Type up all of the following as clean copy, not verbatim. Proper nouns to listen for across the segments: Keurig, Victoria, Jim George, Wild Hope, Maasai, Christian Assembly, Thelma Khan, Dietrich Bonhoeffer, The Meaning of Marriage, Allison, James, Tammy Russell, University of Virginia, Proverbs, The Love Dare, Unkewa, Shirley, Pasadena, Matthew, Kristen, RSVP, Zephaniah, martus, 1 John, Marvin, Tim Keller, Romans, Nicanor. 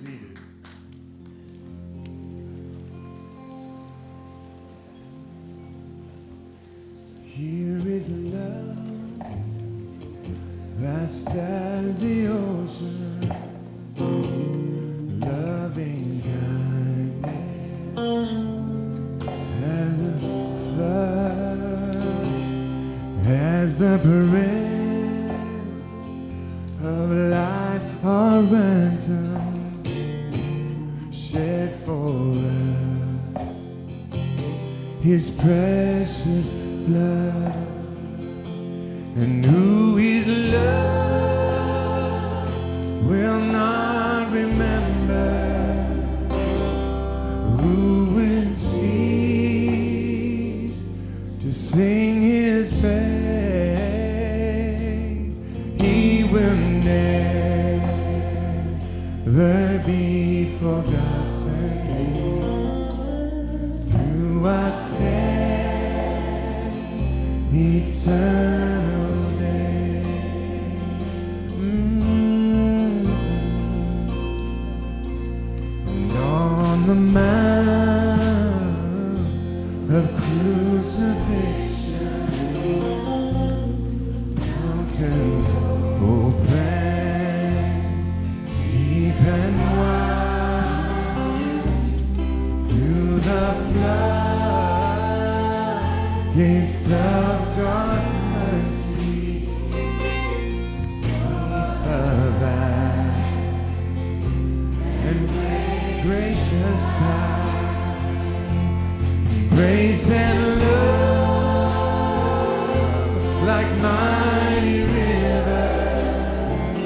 seated. Here is love, vast as the ocean, loving kindness as a flood, as the prince of life, our ransom shed for us, his precious blood. And who his love will not remember, who will cease to sing his praise. He will never be forgotten. Throughout eternity, the mount of crucifixion, mountains open, deep and wide, through the flood gates of God's mercy, gracious time, grace and love like mighty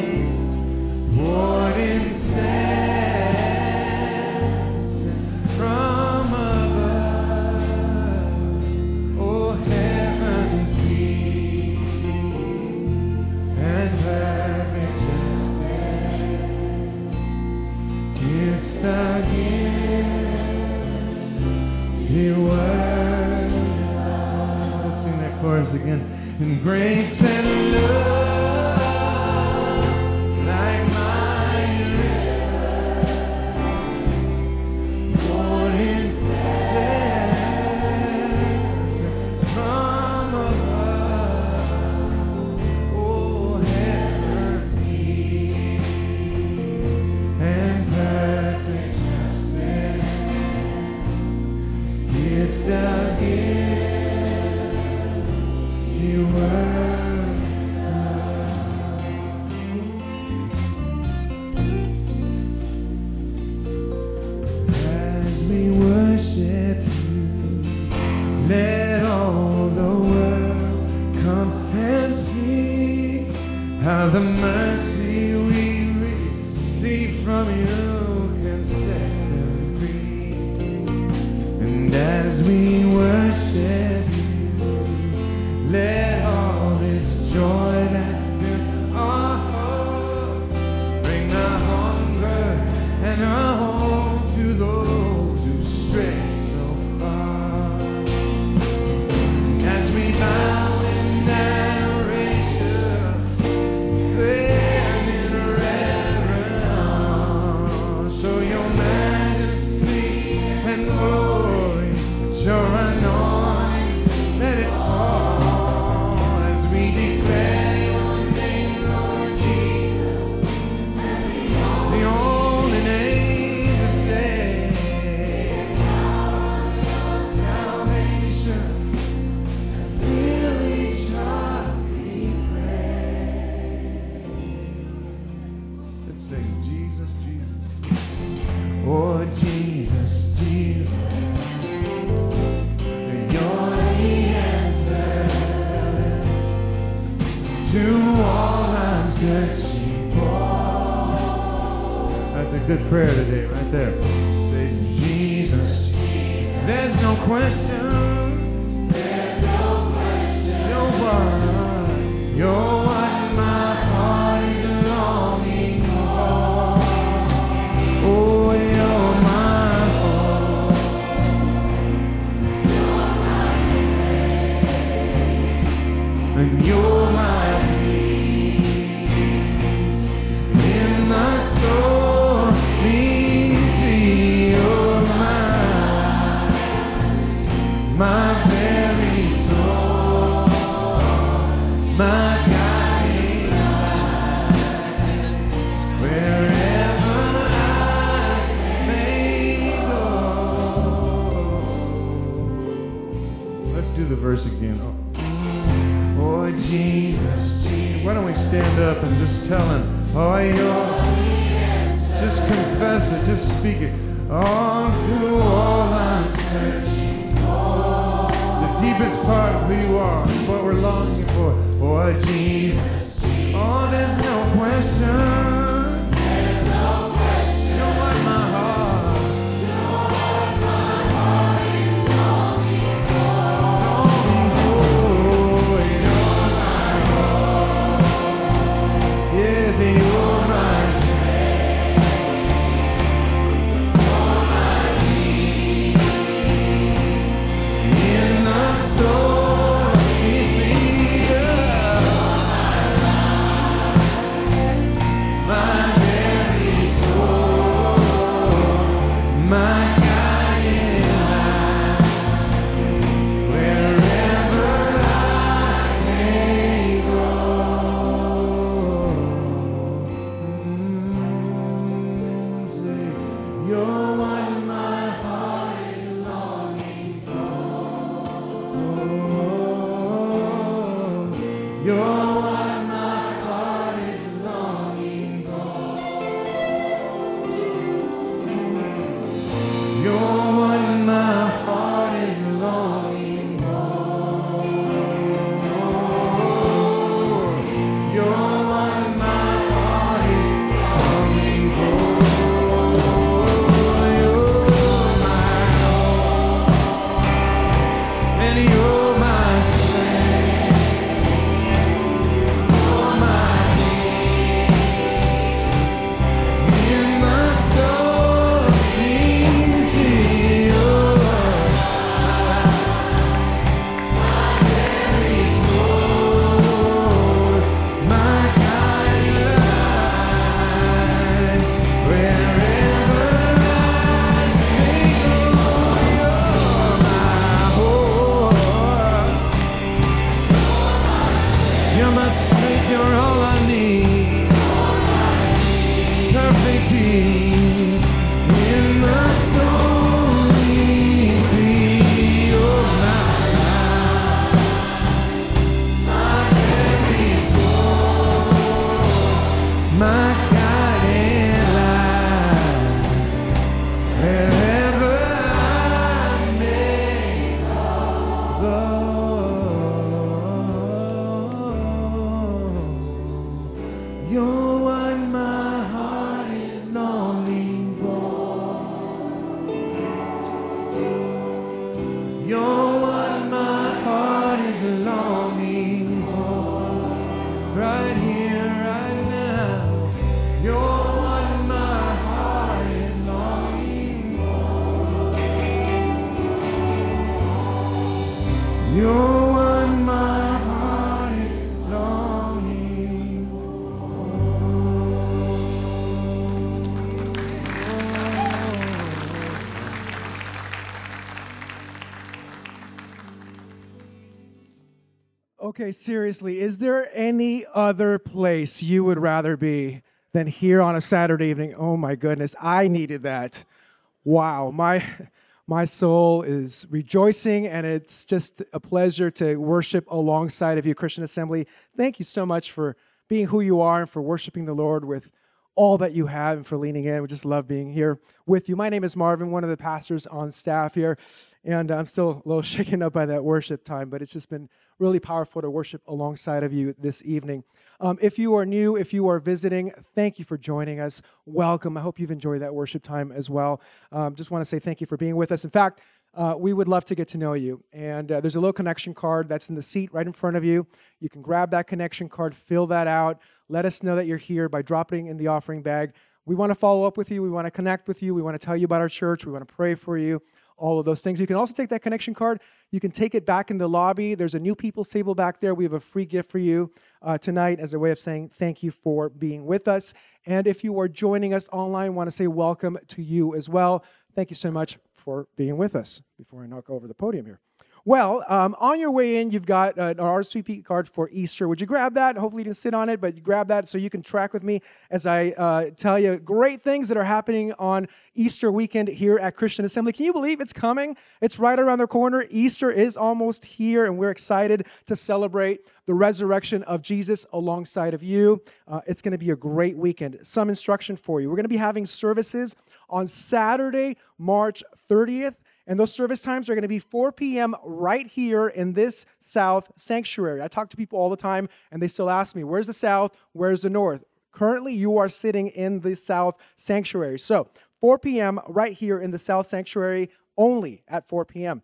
rivers poured in sands from above. Oh, heaven's peace and perfect justice, kiss the chorus again. In grace and love like mighty river born in success from above. Oh, mercy and perfect justice, it's the gift you were. As we worship you, let all the world come and see how the mercy we receive from you can set them free. And as we worship, let all this joy that fills our hearts bring the hunger and our hope to those who stray so far. As we bow in adoration, stand in reverence, show your majesty and glory, your anointing, let it fall. That's a good prayer today, right there. Say, Jesus, Jesus. There's no question. There's no question. You're what my heart is longing for. Oh, you're my hope. You're my faith. And you're my peace in the storm. Me Okay, seriously, is there any other place you would rather be than here on a Saturday evening? Oh my goodness, I needed that. Wow, my soul is rejoicing, and it's just a pleasure to worship alongside of you, Christian Assembly. Thank you so much for being who you are and for worshiping the Lord with all that you have and for leaning in. We just love being here with you. My name is Marvin, one of the pastors on staff here. And I'm still a little shaken up by that worship time, but it's just been really powerful to worship alongside of you this evening. If you are new, if you are visiting, thank you for joining us. Welcome. I hope you've enjoyed that worship time as well. Just want to say thank you for being with us. In fact, we would love to get to know you. And there's a little connection card that's in the seat right in front of you. You can grab that connection card, fill that out. Let us know that you're here by dropping in the offering bag. We want to follow up with you. We want to connect with you. We want to tell you about our church. We want to pray for you. All of those things. You can also take that connection card. You can take it back in the lobby. There's a new people's table back there. We have a free gift for you tonight as a way of saying thank you for being with us. And if you are joining us online, I want to say welcome to you as well. Thank you so much for being with us before I knock over the podium here. Well, on your way in, you've got an RSVP card for Easter. Would you grab that? Hopefully you didn't sit on it, but grab that so you can track with me as I tell you great things that are happening on Easter weekend here at Christian Assembly. Can you believe it's coming? It's right around the corner. Easter is almost here, and we're excited to celebrate the resurrection of Jesus alongside of you. It's going to be a great weekend. Some instruction for you. We're going to be having services on Saturday, March 30th. And those service times are going to be 4 p.m. right here in this South Sanctuary. I talk to people all the time, and they still ask me, where's the South, where's the North? Currently, you are sitting in the South Sanctuary. So 4 p.m. right here in the South Sanctuary, only at 4 p.m.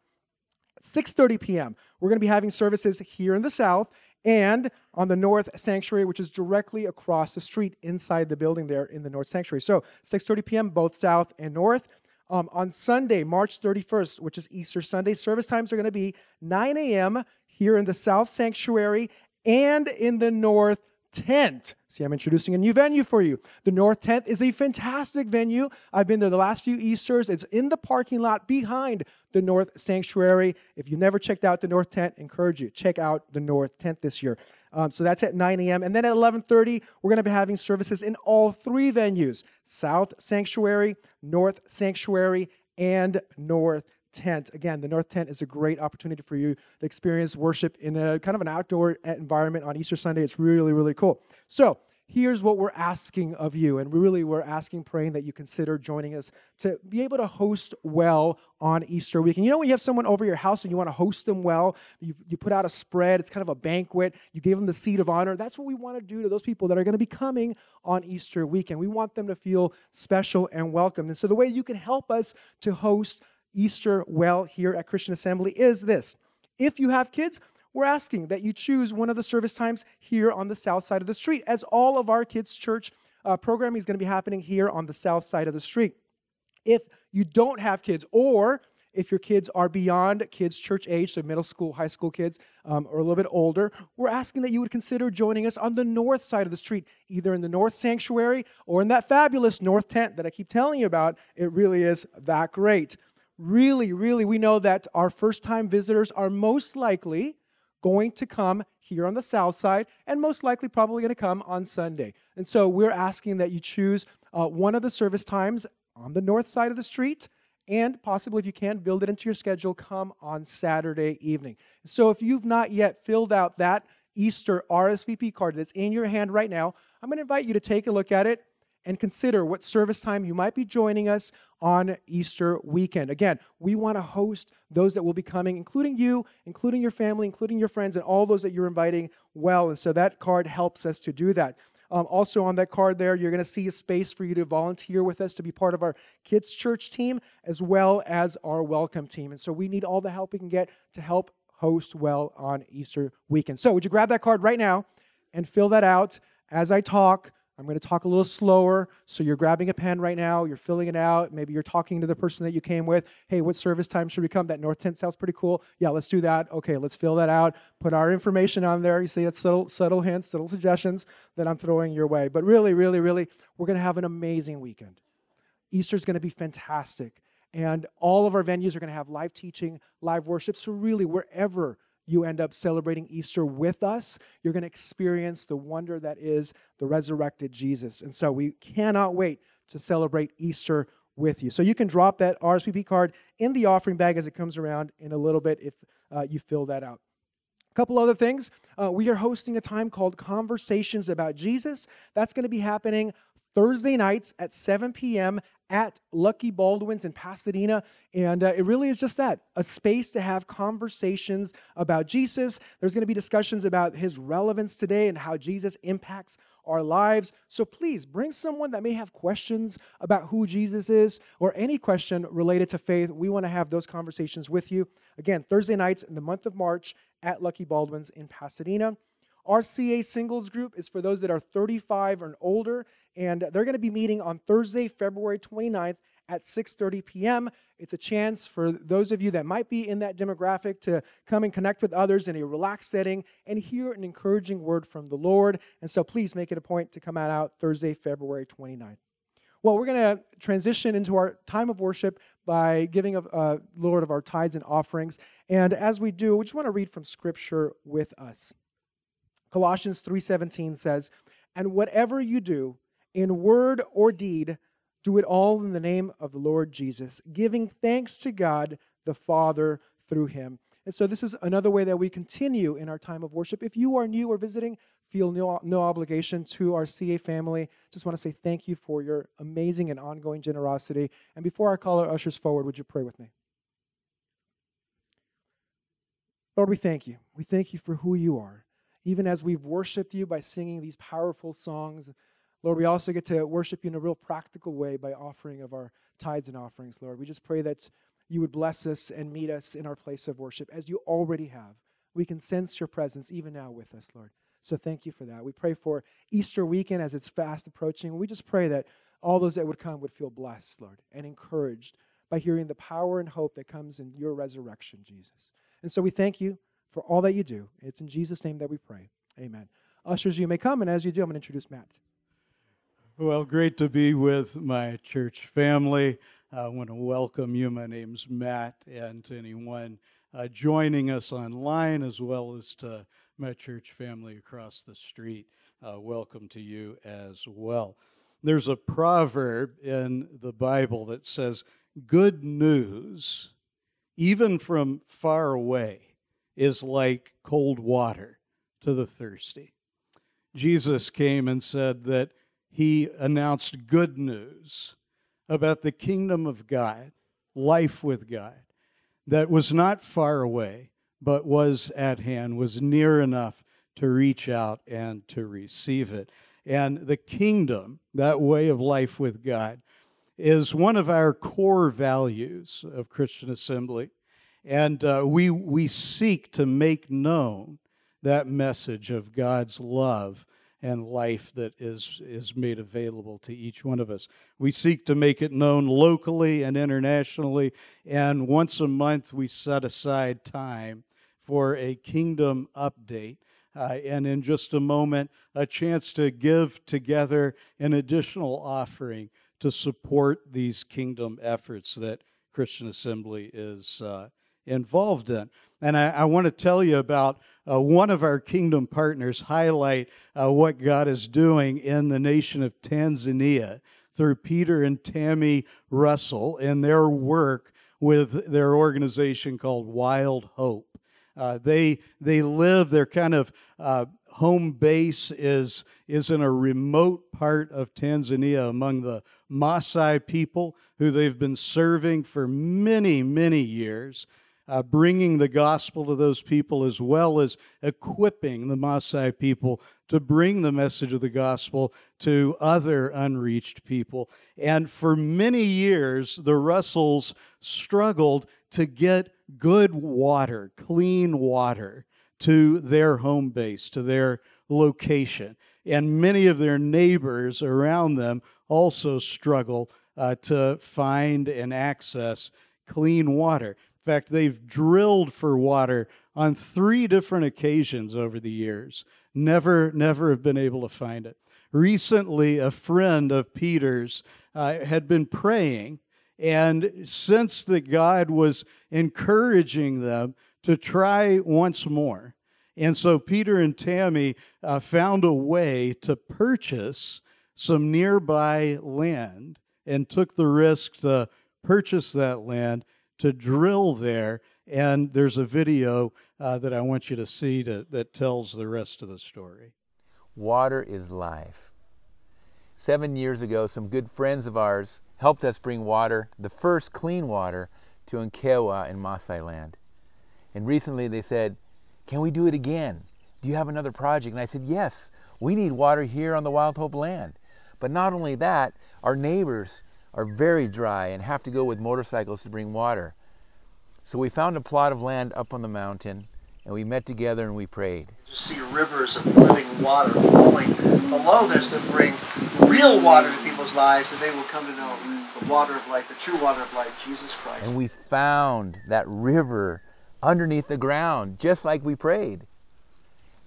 6:30 p.m., we're going to be having services here in the South and on the North Sanctuary, which is directly across the street inside the building there in the North Sanctuary. So 6:30 p.m., both South and North. On Sunday, March 31st, which is Easter Sunday, service times are going to be 9 a.m. here in the South Sanctuary and in the North Tent. See, I'm introducing a new venue for you. The North Tent is a fantastic venue. I've been there the last few Easters. It's in the parking lot behind the North Sanctuary. If you never checked out the North Tent, I encourage you, check out the North Tent this year. So that's at 9 a.m. And then at 11:30, we're going to be having services in all three venues, South Sanctuary, North Sanctuary, and North Tent. Again, the North Tent is a great opportunity for you to experience worship in a kind of an outdoor environment on Easter Sunday. It's really, really cool. So here's what we're asking of you, and we're asking, praying that you consider joining us to be able to host well on Easter weekend. You know when you have someone over your house and you want to host them well, you put out a spread, it's kind of a banquet, you gave them the seat of honor. That's what we want to do to those people that are going to be coming on Easter weekend. We want them to feel special and welcome. And so the way you can help us to host Easter well here at Christian Assembly is this. If you have kids, we're asking that you choose one of the service times here on the south side of the street, as all of our kids' church programming is going to be happening here on the south side of the street. If you don't have kids, or if your kids are beyond kids' church age, so middle school, high school kids, or a little bit older, we're asking that you would consider joining us on the north side of the street, either in the North Sanctuary or in that fabulous North Tent that I keep telling you about. It really is that great. Really, really, we know that our first-time visitors are most likely going to come here on the south side and most likely probably going to come on Sunday. And so we're asking that you choose one of the service times on the north side of the street, and possibly, if you can, build it into your schedule, come on Saturday evening. So if you've not yet filled out that Easter RSVP card that's in your hand right now, I'm going to invite you to take a look at it and consider what service time you might be joining us on Easter weekend. Again, we want to host those that will be coming, including you, including your family, including your friends, and all those that you're inviting well. And so that card helps us to do that. Also on that card there, you're going to see a space for you to volunteer with us to be part of our kids' church team as well as our welcome team. And so we need all the help we can get to help host well on Easter weekend. So would you grab that card right now and fill that out as I talk? I'm going to talk a little slower, so you're grabbing a pen right now, you're filling it out, maybe you're talking to the person that you came with. Hey, what service time should we come? That North Tent sounds pretty cool. Yeah, let's do that. Okay, let's fill that out. Put our information on there. You see, that's subtle hints, subtle suggestions that I'm throwing your way. But really, really, really, we're going to have an amazing weekend. Easter's going to be fantastic. And all of our venues are going to have live teaching, live worship. So really, wherever you end up celebrating Easter with us, you're going to experience the wonder that is the resurrected Jesus. And so we cannot wait to celebrate Easter with you. So you can drop that RSVP card in the offering bag as it comes around in a little bit if you fill that out. A couple other things. We are hosting a time called Conversations About Jesus. That's going to be happening Thursday nights at 7 p.m. at Lucky Baldwin's in Pasadena, and it really is just that, a space to have conversations about Jesus. There's going to be discussions about his relevance today and how Jesus impacts our lives. So please bring someone that may have questions about who Jesus is or any question related to faith. We want to have those conversations with you. Again, Thursday nights in the month of March at Lucky Baldwin's in Pasadena. RCA Singles Group is for those that are 35 and older, and they're going to be meeting on Thursday, February 29th at 6:30 p.m. It's a chance for those of you that might be in that demographic to come and connect with others in a relaxed setting and hear an encouraging word from the Lord. And so please make it a point to come out Thursday, February 29th. Well, we're going to transition into our time of worship by giving of Lord of our tithes and offerings. And as we do, we just want to read from Scripture with us. Colossians 3:17 says, "And whatever you do, in word or deed, do it all in the name of the Lord Jesus, giving thanks to God the Father through him." And so this is another way that we continue in our time of worship. If you are new or visiting, feel no obligation to our CA family. Just want to say thank you for your amazing and ongoing generosity. And before I call our ushers forward, would you pray with me? Lord, we thank you. We thank you for who you are. Even as we've worshiped you by singing these powerful songs, Lord, we also get to worship you in a real practical way by offering of our tithes and offerings, Lord. We just pray that you would bless us and meet us in our place of worship, as you already have. We can sense your presence even now with us, Lord. So thank you for that. We pray for Easter weekend as it's fast approaching. We just pray that all those that would come would feel blessed, Lord, and encouraged by hearing the power and hope that comes in your resurrection, Jesus. And so we thank you for all that you do. It's in Jesus' name that we pray. Amen. Ushers, you may come, and as you do, I'm going to introduce Matt. Well, great to be with my church family. I want to welcome you. My name's Matt, and to anyone joining us online, as well as to my church family across the street, welcome to you as well. There's a proverb in the Bible that says, "Good news, even from far away, is like cold water to the thirsty." Jesus came and said that he announced good news about the kingdom of God, life with God, that was not far away, but was at hand, was near enough to reach out and to receive it. And the kingdom, that way of life with God, is one of our core values of Christian Assembly. And we seek to make known that message of God's love and life that is made available to each one of us. We seek to make it known locally and internationally, and once a month we set aside time for a kingdom update, and in just a moment, a chance to give together an additional offering to support these kingdom efforts that Christian Assembly is involved in. And I want to tell you about one of our kingdom partners, highlight what God is doing in the nation of Tanzania through Peter and Tammy Russell and their work with their organization called Wild Hope. They live, their kind of home base is in a remote part of Tanzania among the Maasai people, who they've been serving for many, many years, bringing the gospel to those people, as well as equipping the Maasai people to bring the message of the gospel to other unreached people. And for many years, the Russells struggled to get good water, clean water, to their home base, to their location. And many of their neighbors around them also struggle to find and access clean water. In fact, they've drilled for water on 3 different occasions over the years. Never have been able to find it. Recently, a friend of Peter's had been praying and sensed that God was encouraging them to try once more. And so Peter and Tammy found a way to purchase some nearby land and took the risk to purchase that land to drill there, and there's a video that I want you to see that tells the rest of the story. Water is life. 7 years ago, some good friends of ours helped us bring water, the first clean water, to Unkewa in Maasai land. And recently they said, "Can we do it again? Do you have another project?" And I said, "Yes, we need water here on the Wild Hope land." But not only that, our neighbors are very dry and have to go with motorcycles to bring water. So we found a plot of land up on the mountain, and we met together and we prayed. You see rivers of living water flowing below this that bring real water to people's lives, that they will come to know the water of life, the true water of life, Jesus Christ. And we found that river underneath the ground, just like we prayed.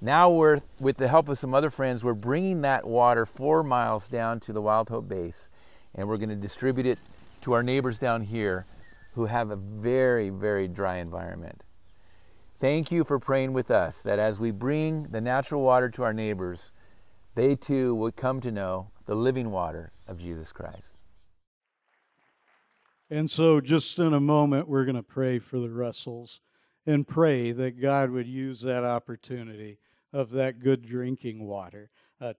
Now we're, with the help of some other friends, we're bringing that water 4 miles down to the Wild Hope base and we're going to distribute it to our neighbors down here who have a very, very dry environment. Thank you for praying with us that as we bring the natural water to our neighbors, they too would come to know the living water of Jesus Christ. And so just in a moment, we're going to pray for the Russells and pray that God would use that opportunity of that good drinking water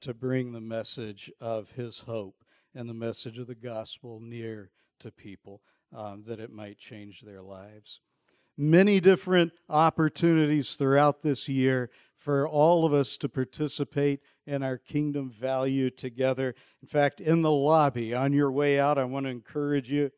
to bring the message of his hope and the message of the gospel near to people, that it might change their lives. Many different opportunities throughout this year for all of us to participate in our kingdom value together. In fact, in the lobby on your way out, I want to encourage you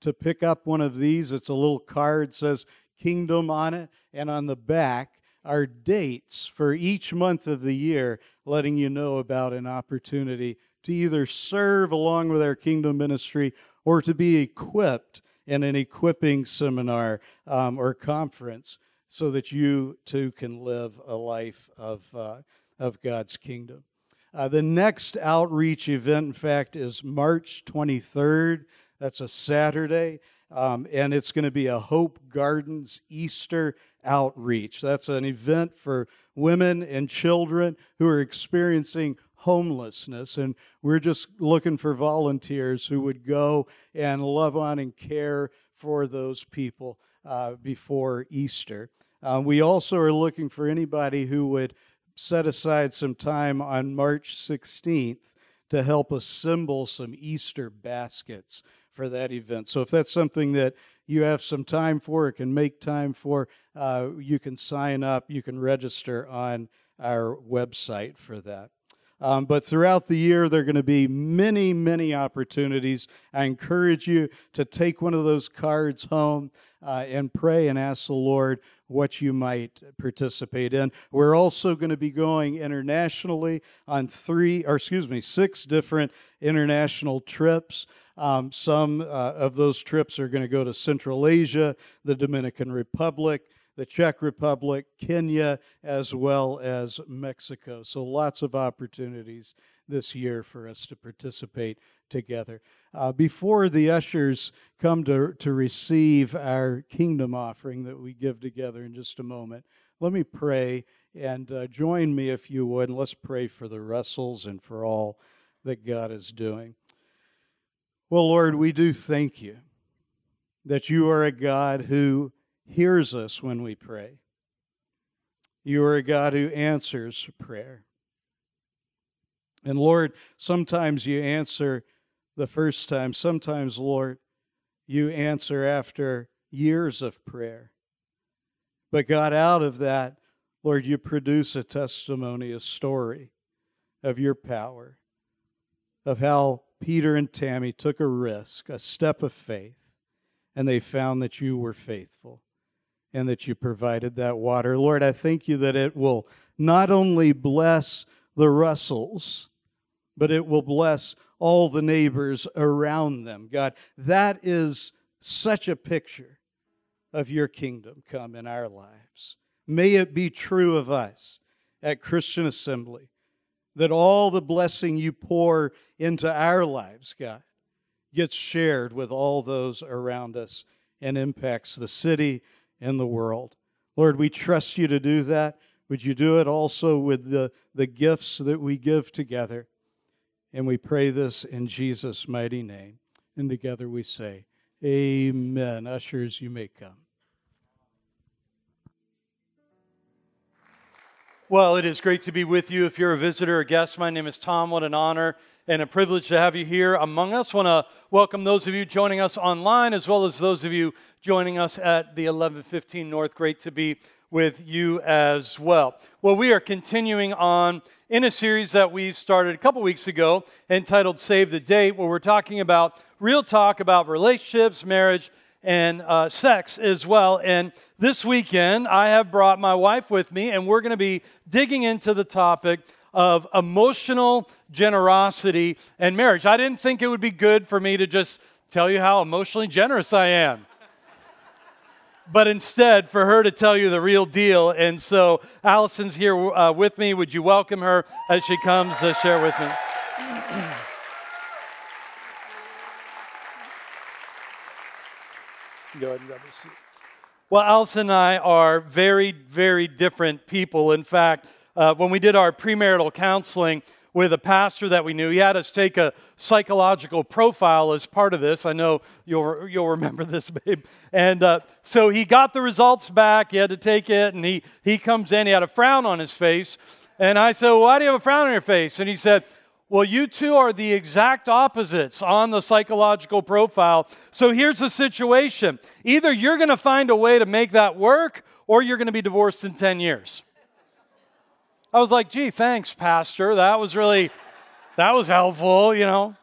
to pick up one of these. It's a little card that says Kingdom on it, and on the back are dates for each month of the year, letting you know about an opportunity to either serve along with our kingdom ministry or to be equipped in an equipping seminar or conference so that you too can live a life of God's kingdom. The next outreach event, in fact, is March 23rd. That's a Saturday, and it's going to be a Hope Gardens Easter outreach. That's an event for women and children who are experiencing homelessness, and we're just looking for volunteers who would go and love on and care for those people before Easter. We also are looking for anybody who would set aside some time on March 16th to help assemble some Easter baskets for that event. So if that's something that you have some time for, or can make time for, you can sign up, you can register on our website for that. But throughout the year, there are going to be many, many opportunities. I encourage you to take one of those cards home and pray and ask the Lord what you might participate in. We're also going to be going internationally on six different international trips. Some of those trips are going to go to Central Asia, the Dominican Republic, the Czech Republic, Kenya, as well as Mexico. So lots of opportunities this year for us to participate together. Before the ushers come to receive our kingdom offering that we give together in just a moment, let me pray, and join me if you would, and let's pray for the Russells and for all that God is doing. Well, Lord, we do thank you that you are a God who hears us when we pray. You are a God who answers prayer. And Lord, sometimes you answer the first time. Sometimes, Lord, you answer after years of prayer. But God, out of that, Lord, you produce a testimony, a story of your power, of how Peter and Tammy took a risk, a step of faith, and they found that you were faithful and that you provided that water. Lord, I thank you that it will not only bless the Russells, but it will bless all the neighbors around them. God, that is such a picture of your kingdom come in our lives. May it be true of us at Christian Assembly that all the blessing you pour into our lives, God, gets shared with all those around us and impacts the city in the world. Lord, we trust you to do that. Would you do it also with the gifts that we give together? And we pray this in Jesus' mighty name. And together we say, amen. Ushers, you may come. Well, it is great to be with you. If you're a visitor or guest, my name is Tom. What an honor and a privilege to have you here among us. Want to welcome those of you joining us online, as well as those of you joining us at the 1115 North. Great to be with you as well. Well, we are continuing on in a series that we started a couple weeks ago entitled Save the Date, where we're talking about real talk about relationships, marriage, and sex as well. And this weekend, I have brought my wife with me, and we're going to be digging into the topic of emotional generosity and marriage. I didn't think it would be good for me to just tell you how emotionally generous I am, but instead for her to tell you the real deal. And so Allison's here with me. Would you welcome her as she comes to share with me? can go ahead and grab this. Well, Allison and I are very, very different people. In fact, when we did our premarital counseling with a pastor that we knew, he had us take a psychological profile as part of this. I know you'll remember this, babe. And so he got the results back. He had to take it, and he comes in. He had a frown on his face. And I said, well, why do you have a frown on your face? And he said, well, you two are the exact opposites on the psychological profile. So here's the situation. Either you're going to find a way to make that work, or you're going to be divorced in 10 years. I was like, gee, thanks, Pastor. That was helpful, you know.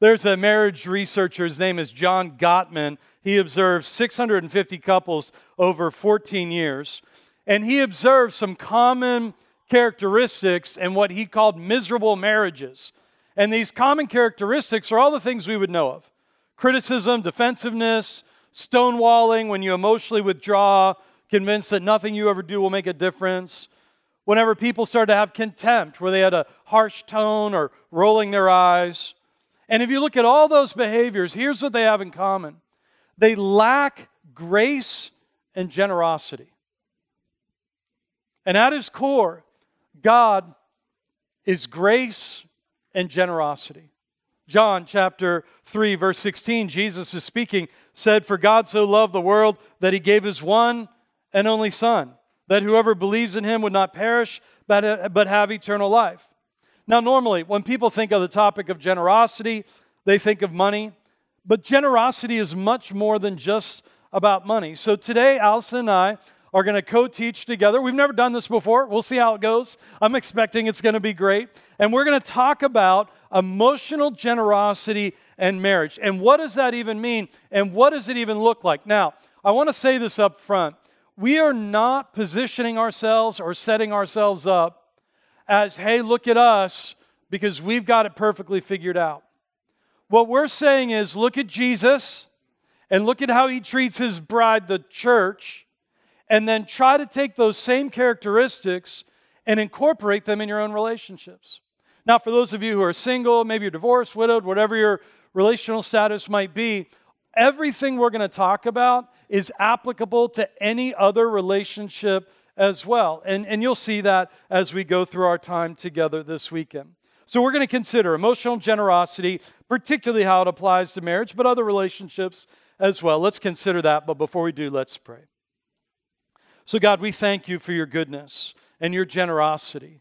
There's a marriage researcher. His name is John Gottman. He observed 650 couples over 14 years. And he observed some common characteristics and what he called miserable marriages. And these common characteristics are all the things we would know of. Criticism, defensiveness, stonewalling, when you emotionally withdraw, convinced that nothing you ever do will make a difference. Whenever people started to have contempt, where they had a harsh tone or rolling their eyes. And if you look at all those behaviors, here's what they have in common. They lack grace and generosity. And at his core, God is grace and generosity. John chapter 3, verse 16, Jesus is speaking, said, "For God so loved the world that he gave his one and only Son, that whoever believes in him would not perish, but have eternal life." Now, normally, when people think of the topic of generosity, they think of money. But generosity is much more than just about money. So today, Allison and I are going to co-teach together. We've never done this before. We'll see how it goes. I'm expecting it's going to be great. And we're going to talk about emotional generosity and marriage. And what does that even mean? And what does it even look like? Now, I want to say this up front. We are not positioning ourselves or setting ourselves up as, hey, look at us, because we've got it perfectly figured out. What we're saying is, look at Jesus, and look at how he treats his bride, the church, and then try to take those same characteristics and incorporate them in your own relationships. Now, for those of you who are single, maybe you're divorced, widowed, whatever your relational status might be, everything we're going to talk about is applicable to any other relationship as well. And you'll see that as we go through our time together this weekend. So we're going to consider emotional generosity, particularly how it applies to marriage, but other relationships as well. Let's consider that, but before we do, let's pray. So God, we thank you for your goodness and your generosity.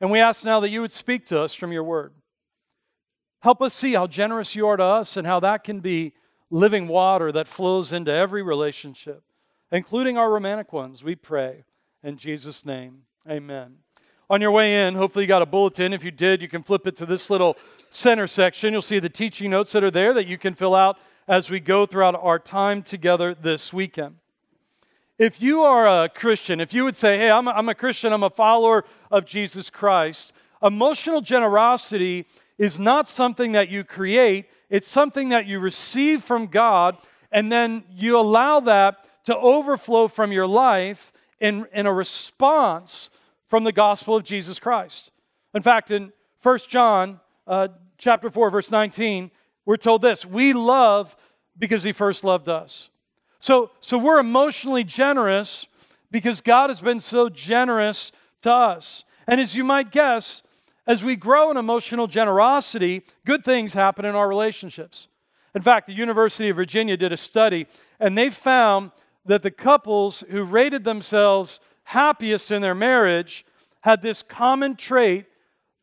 And we ask now that you would speak to us from your word. Help us see how generous you are to us and how that can be living water that flows into every relationship, including our romantic ones, we pray. In Jesus' name, amen. On your way in, hopefully you got a bulletin. If you did, you can flip it to this little center section. You'll see the teaching notes that are there that you can fill out as we go throughout our time together this weekend. If you are a Christian, if you would say, hey, I'm a Christian, I'm a follower of Jesus Christ, emotional generosity is not something that you create. It's something that you receive from God, and then you allow that to overflow from your life in a response from the gospel of Jesus Christ. In fact, in 1 John chapter 4, verse 19, we're told this, we love because he first loved us. So we're emotionally generous because God has been so generous to us. And as you might guess, as we grow in emotional generosity, good things happen in our relationships. In fact, the University of Virginia did a study, and they found that the couples who rated themselves happiest in their marriage had this common trait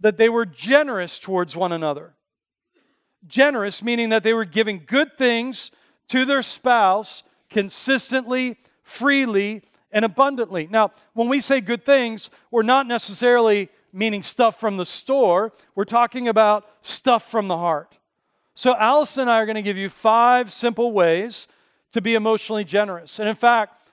that they were generous towards one another. Generous, meaning that they were giving good things to their spouse consistently, freely, and abundantly. Now, when we say good things, we're not necessarily meaning stuff from the store. We're talking about stuff from the heart. So Allison and I are going to give you 5 simple ways to be emotionally generous. And in fact,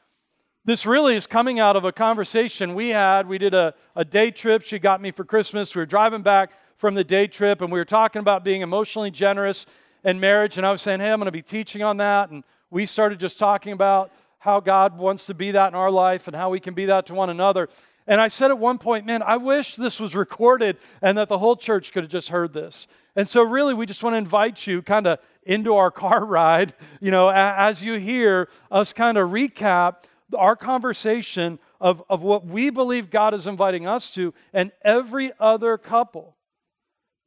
this really is coming out of a conversation we had. We did a day trip. She got me for Christmas. We were driving back from the day trip, and we were talking about being emotionally generous in marriage. And I was saying, hey, I'm going to be teaching on that. And we started just talking about how God wants to be that in our life and how we can be that to one another. And I said at one point, man, I wish this was recorded and that the whole church could have just heard this. And so really, we just want to invite you kind of into our car ride, you know, as you hear us kind of recap our conversation of what we believe God is inviting us to, and every other couple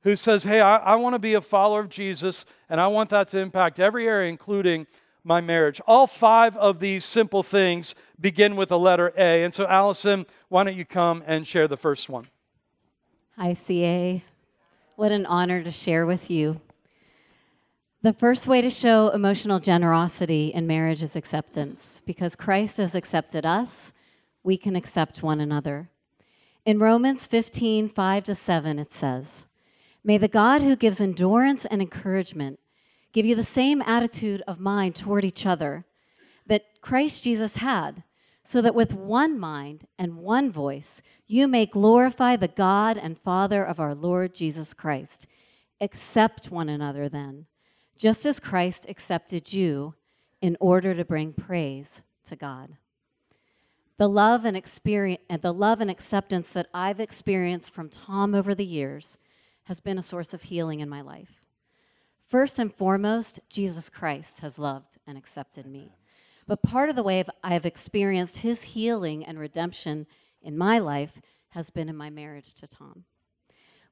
who says, hey, I want to be a follower of Jesus, and I want that to impact every area, including my marriage. All five of these simple things begin with the letter A. And so, Allison, why don't you come and share the first one? Hi, CA. What an honor to share with you. The first way to show emotional generosity in marriage is acceptance. Because Christ has accepted us, we can accept one another. In Romans 15:5-7, it says, "May the God who gives endurance and encouragement give you the same attitude of mind toward each other that Christ Jesus had, so that with one mind and one voice you may glorify the God and Father of our Lord Jesus Christ. Accept one another then, just as Christ accepted you, in order to bring praise to God." The love and acceptance that I've experienced from Tom over the years has been a source of healing in my life. First and foremost, Jesus Christ has loved and accepted me. But part of the way I have experienced his healing and redemption in my life has been in my marriage to Tom.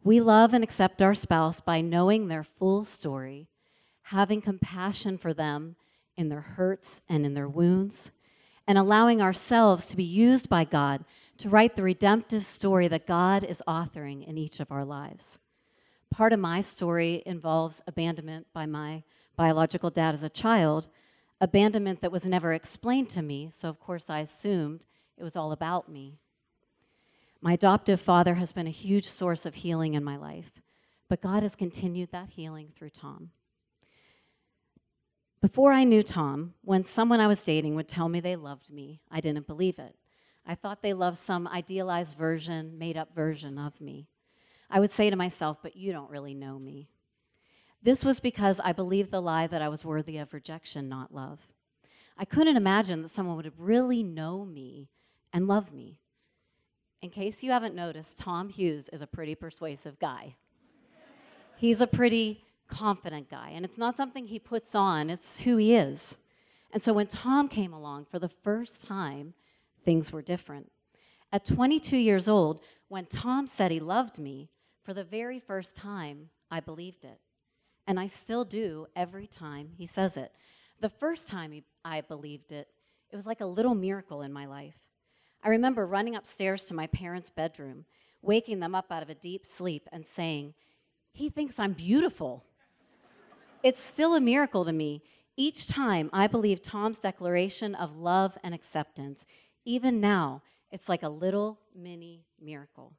We love and accept our spouse by knowing their full story, having compassion for them in their hurts and in their wounds, and allowing ourselves to be used by God to write the redemptive story that God is authoring in each of our lives. Part of my story involves abandonment by my biological dad as a child, abandonment that was never explained to me, so of course I assumed it was all about me. My adoptive father has been a huge source of healing in my life, but God has continued that healing through Tom. Before I knew Tom, when someone I was dating would tell me they loved me, I didn't believe it. I thought they loved some idealized version, made-up version of me. I would say to myself, but you don't really know me. This was because I believed the lie that I was worthy of rejection, not love. I couldn't imagine that someone would really know me and love me. In case you haven't noticed, Tom Hughes is a pretty persuasive guy. He's a pretty confident guy, and it's not something he puts on, it's who he is. And so when Tom came along for the first time, things were different. At 22 years old, when Tom said he loved me, for the very first time, I believed it. And I still do every time he says it. The first time I believed it, it was like a little miracle in my life. I remember running upstairs to my parents' bedroom, waking them up out of a deep sleep and saying, "He thinks I'm beautiful." It's still a miracle to me. Each time I believe Tom's declaration of love and acceptance, even now, it's like a little mini miracle.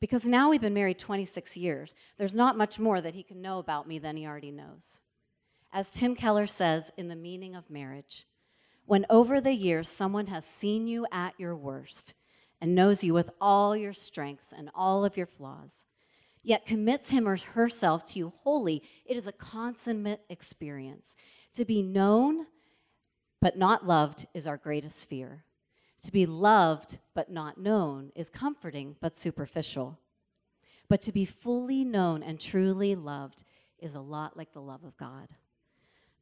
Because now we've been married 26 years, there's not much more that he can know about me than he already knows. As Tim Keller says in The Meaning of Marriage, when over the years someone has seen you at your worst and knows you with all your strengths and all of your flaws, yet commits him or herself to you wholly, it is a consummate experience. To be known but not loved is our greatest fear. To be loved but not known is comforting but superficial. But to be fully known and truly loved is a lot like the love of God.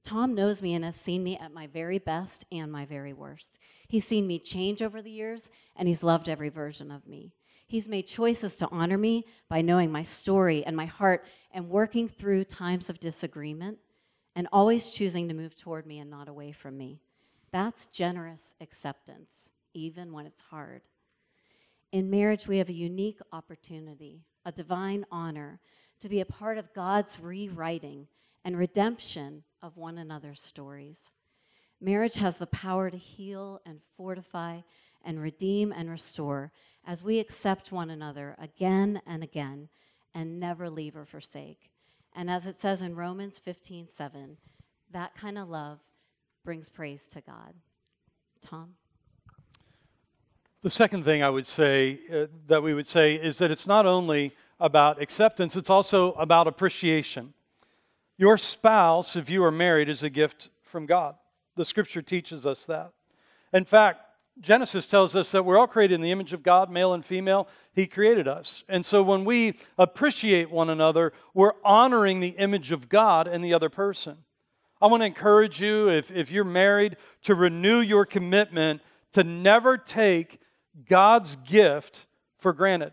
Tom knows me and has seen me at my very best and my very worst. He's seen me change over the years, and he's loved every version of me. He's made choices to honor me by knowing my story and my heart and working through times of disagreement and always choosing to move toward me and not away from me. That's generous acceptance, even when it's hard. In marriage, we have a unique opportunity, a divine honor, to be a part of God's rewriting and redemption of one another's stories. Marriage has the power to heal and fortify and redeem and restore as we accept one another again and again and never leave or forsake. And as it says in Romans 15:7, that kind of love brings praise to God. Tom? The second thing I would say, that we would say, is that it's not only about acceptance, it's also about appreciation. Your spouse, if you are married, is a gift from God. The scripture teaches us that. In fact, Genesis tells us that we're all created in the image of God, male and female. He created us. And so when we appreciate one another, we're honoring the image of God and the other person. I want to encourage you, if you're married, to renew your commitment to never take God's gift for granted.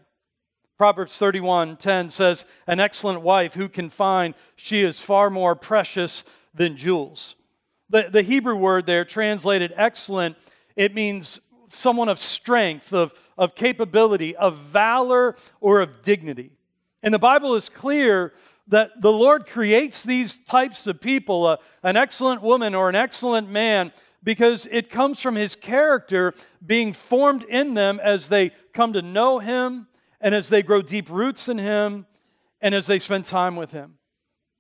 Proverbs 31:10 says, "An excellent wife who can find, she is far more precious than jewels." The Hebrew word there, translated excellent, it means someone of strength, of capability, of valor, or of dignity. And the Bible is clear that the Lord creates these types of people, an excellent woman or an excellent man, because it comes from His character being formed in them as they come to know Him and as they grow deep roots in Him and as they spend time with Him.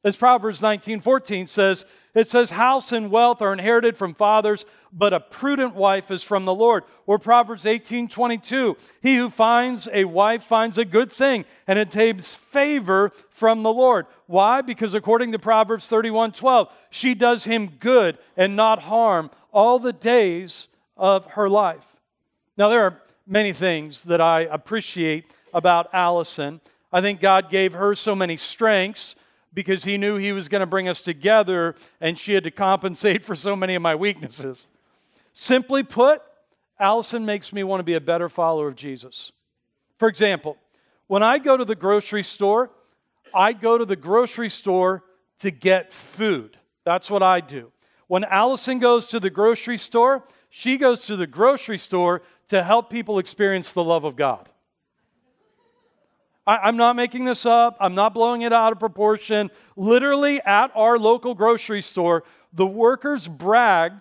As Proverbs 19:14 says, it says, "House and wealth are inherited from fathers, but a prudent wife is from the Lord." Or Proverbs 18:22, "He who finds a wife finds a good thing and obtains favor from the Lord." Why? Because according to Proverbs 31:12, "She does him good and not harm all the days of her life." Now, there are many things that I appreciate about Allison. I think God gave her so many strengths, because He knew He was going to bring us together, and she had to compensate for so many of my weaknesses. Simply put, Allison makes me want to be a better follower of Jesus. For example, when I go to the grocery store, I go to the grocery store to get food. That's what I do. When Allison goes to the grocery store, she goes to the grocery store to help people experience the love of God. I'm not making this up. I'm not blowing it out of proportion. Literally, at our local grocery store, the workers brag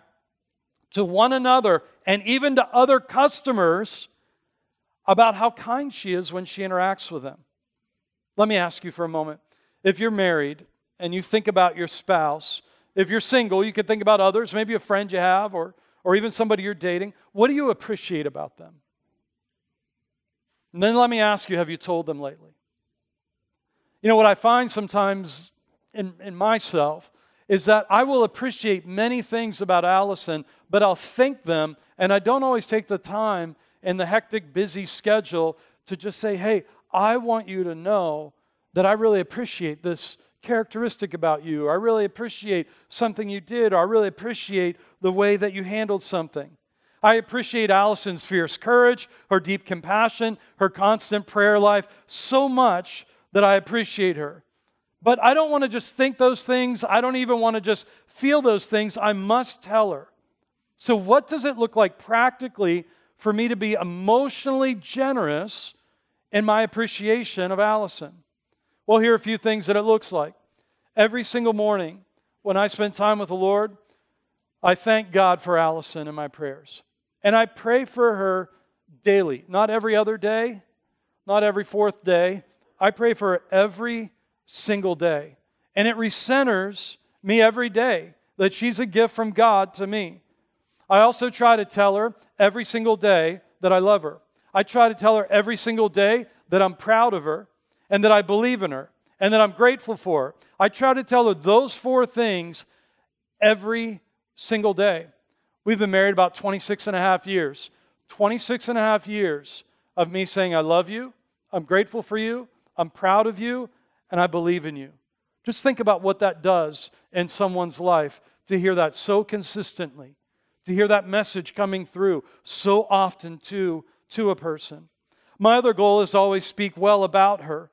to one another and even to other customers about how kind she is when she interacts with them. Let me ask you for a moment. If you're married and you think about your spouse, if you're single, you could think about others, maybe a friend you have or even somebody you're dating. What do you appreciate about them? And then let me ask you, have you told them lately? You know, what I find sometimes in myself is that I will appreciate many things about Allison, but I'll think them, and I don't always take the time in the hectic, busy schedule to just say, "Hey, I want you to know that I really appreciate this characteristic about you. I really appreciate something you did, or I really appreciate the way that you handled something." I appreciate Allison's fierce courage, her deep compassion, her constant prayer life, so much that I appreciate her. But I don't want to just think those things. I don't even want to just feel those things. I must tell her. So what does it look like practically for me to be emotionally generous in my appreciation of Allison? Well, here are a few things that it looks like. Every single morning when I spend time with the Lord, I thank God for Allison in my prayers. And I pray for her daily, not every other day, not every fourth day. I pray for her every single day. And it recenters me every day that she's a gift from God to me. I also try to tell her every single day that I love her. I try to tell her every single day that I'm proud of her and that I believe in her and that I'm grateful for her. I try to tell her those four things every single day. We've been married about 26 and a half years. 26 and a half years of me saying, "I love you, I'm grateful for you, I'm proud of you, and I believe in you." Just think about what that does in someone's life to hear that so consistently, to hear that message coming through so often to a person. My other goal is to always speak well about her.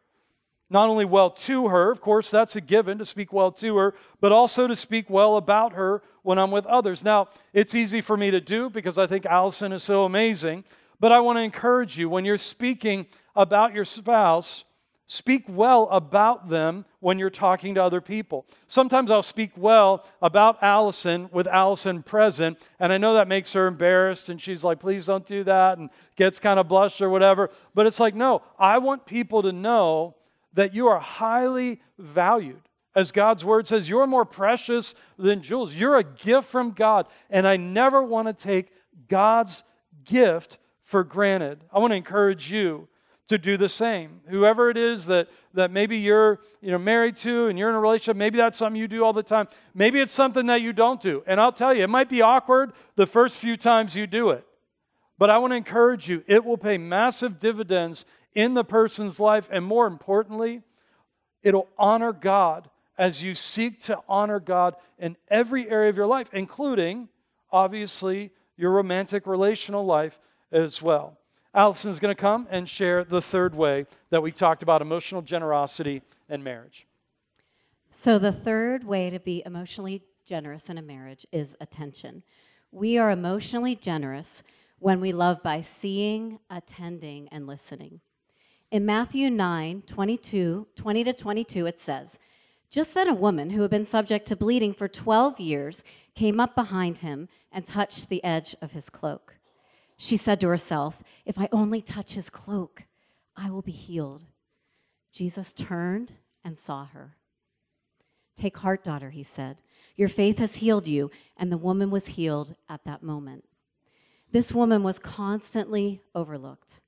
Not only well to her, of course, that's a given to speak well to her, but also to speak well about her when I'm with others. Now, it's easy for me to do because I think Allison is so amazing, but I want to encourage you, when you're speaking about your spouse, speak well about them when you're talking to other people. Sometimes I'll speak well about Allison with Allison present, and I know that makes her embarrassed, and she's like, "Please don't do that," and gets kind of blushed or whatever, but it's like, no, I want people to know that you are highly valued. As God's word says, you're more precious than jewels. You're a gift from God, and I never want to take God's gift for granted. I want to encourage you to do the same. Whoever it is that maybe you're married to and you're in a relationship, maybe that's something you do all the time. Maybe it's something that you don't do. And I'll tell you, it might be awkward the first few times you do it. But I want to encourage you, it will pay massive dividends in the person's life, and more importantly, it'll honor God as you seek to honor God in every area of your life, including, obviously, your romantic relational life as well. Allison's going to come and share the third way that we talked about emotional generosity in marriage. So the third way to be emotionally generous in a marriage is attention. We are emotionally generous when we love by seeing, attending, and listening. In Matthew 9, 20 to 22, it says, "Just then a woman who had been subject to bleeding for 12 years came up behind him and touched the edge of his cloak. She said to herself, 'If I only touch his cloak, I will be healed.' Jesus turned and saw her. 'Take heart, daughter,' he said. 'Your faith has healed you,' and the woman was healed at that moment." This woman was constantly overlooked.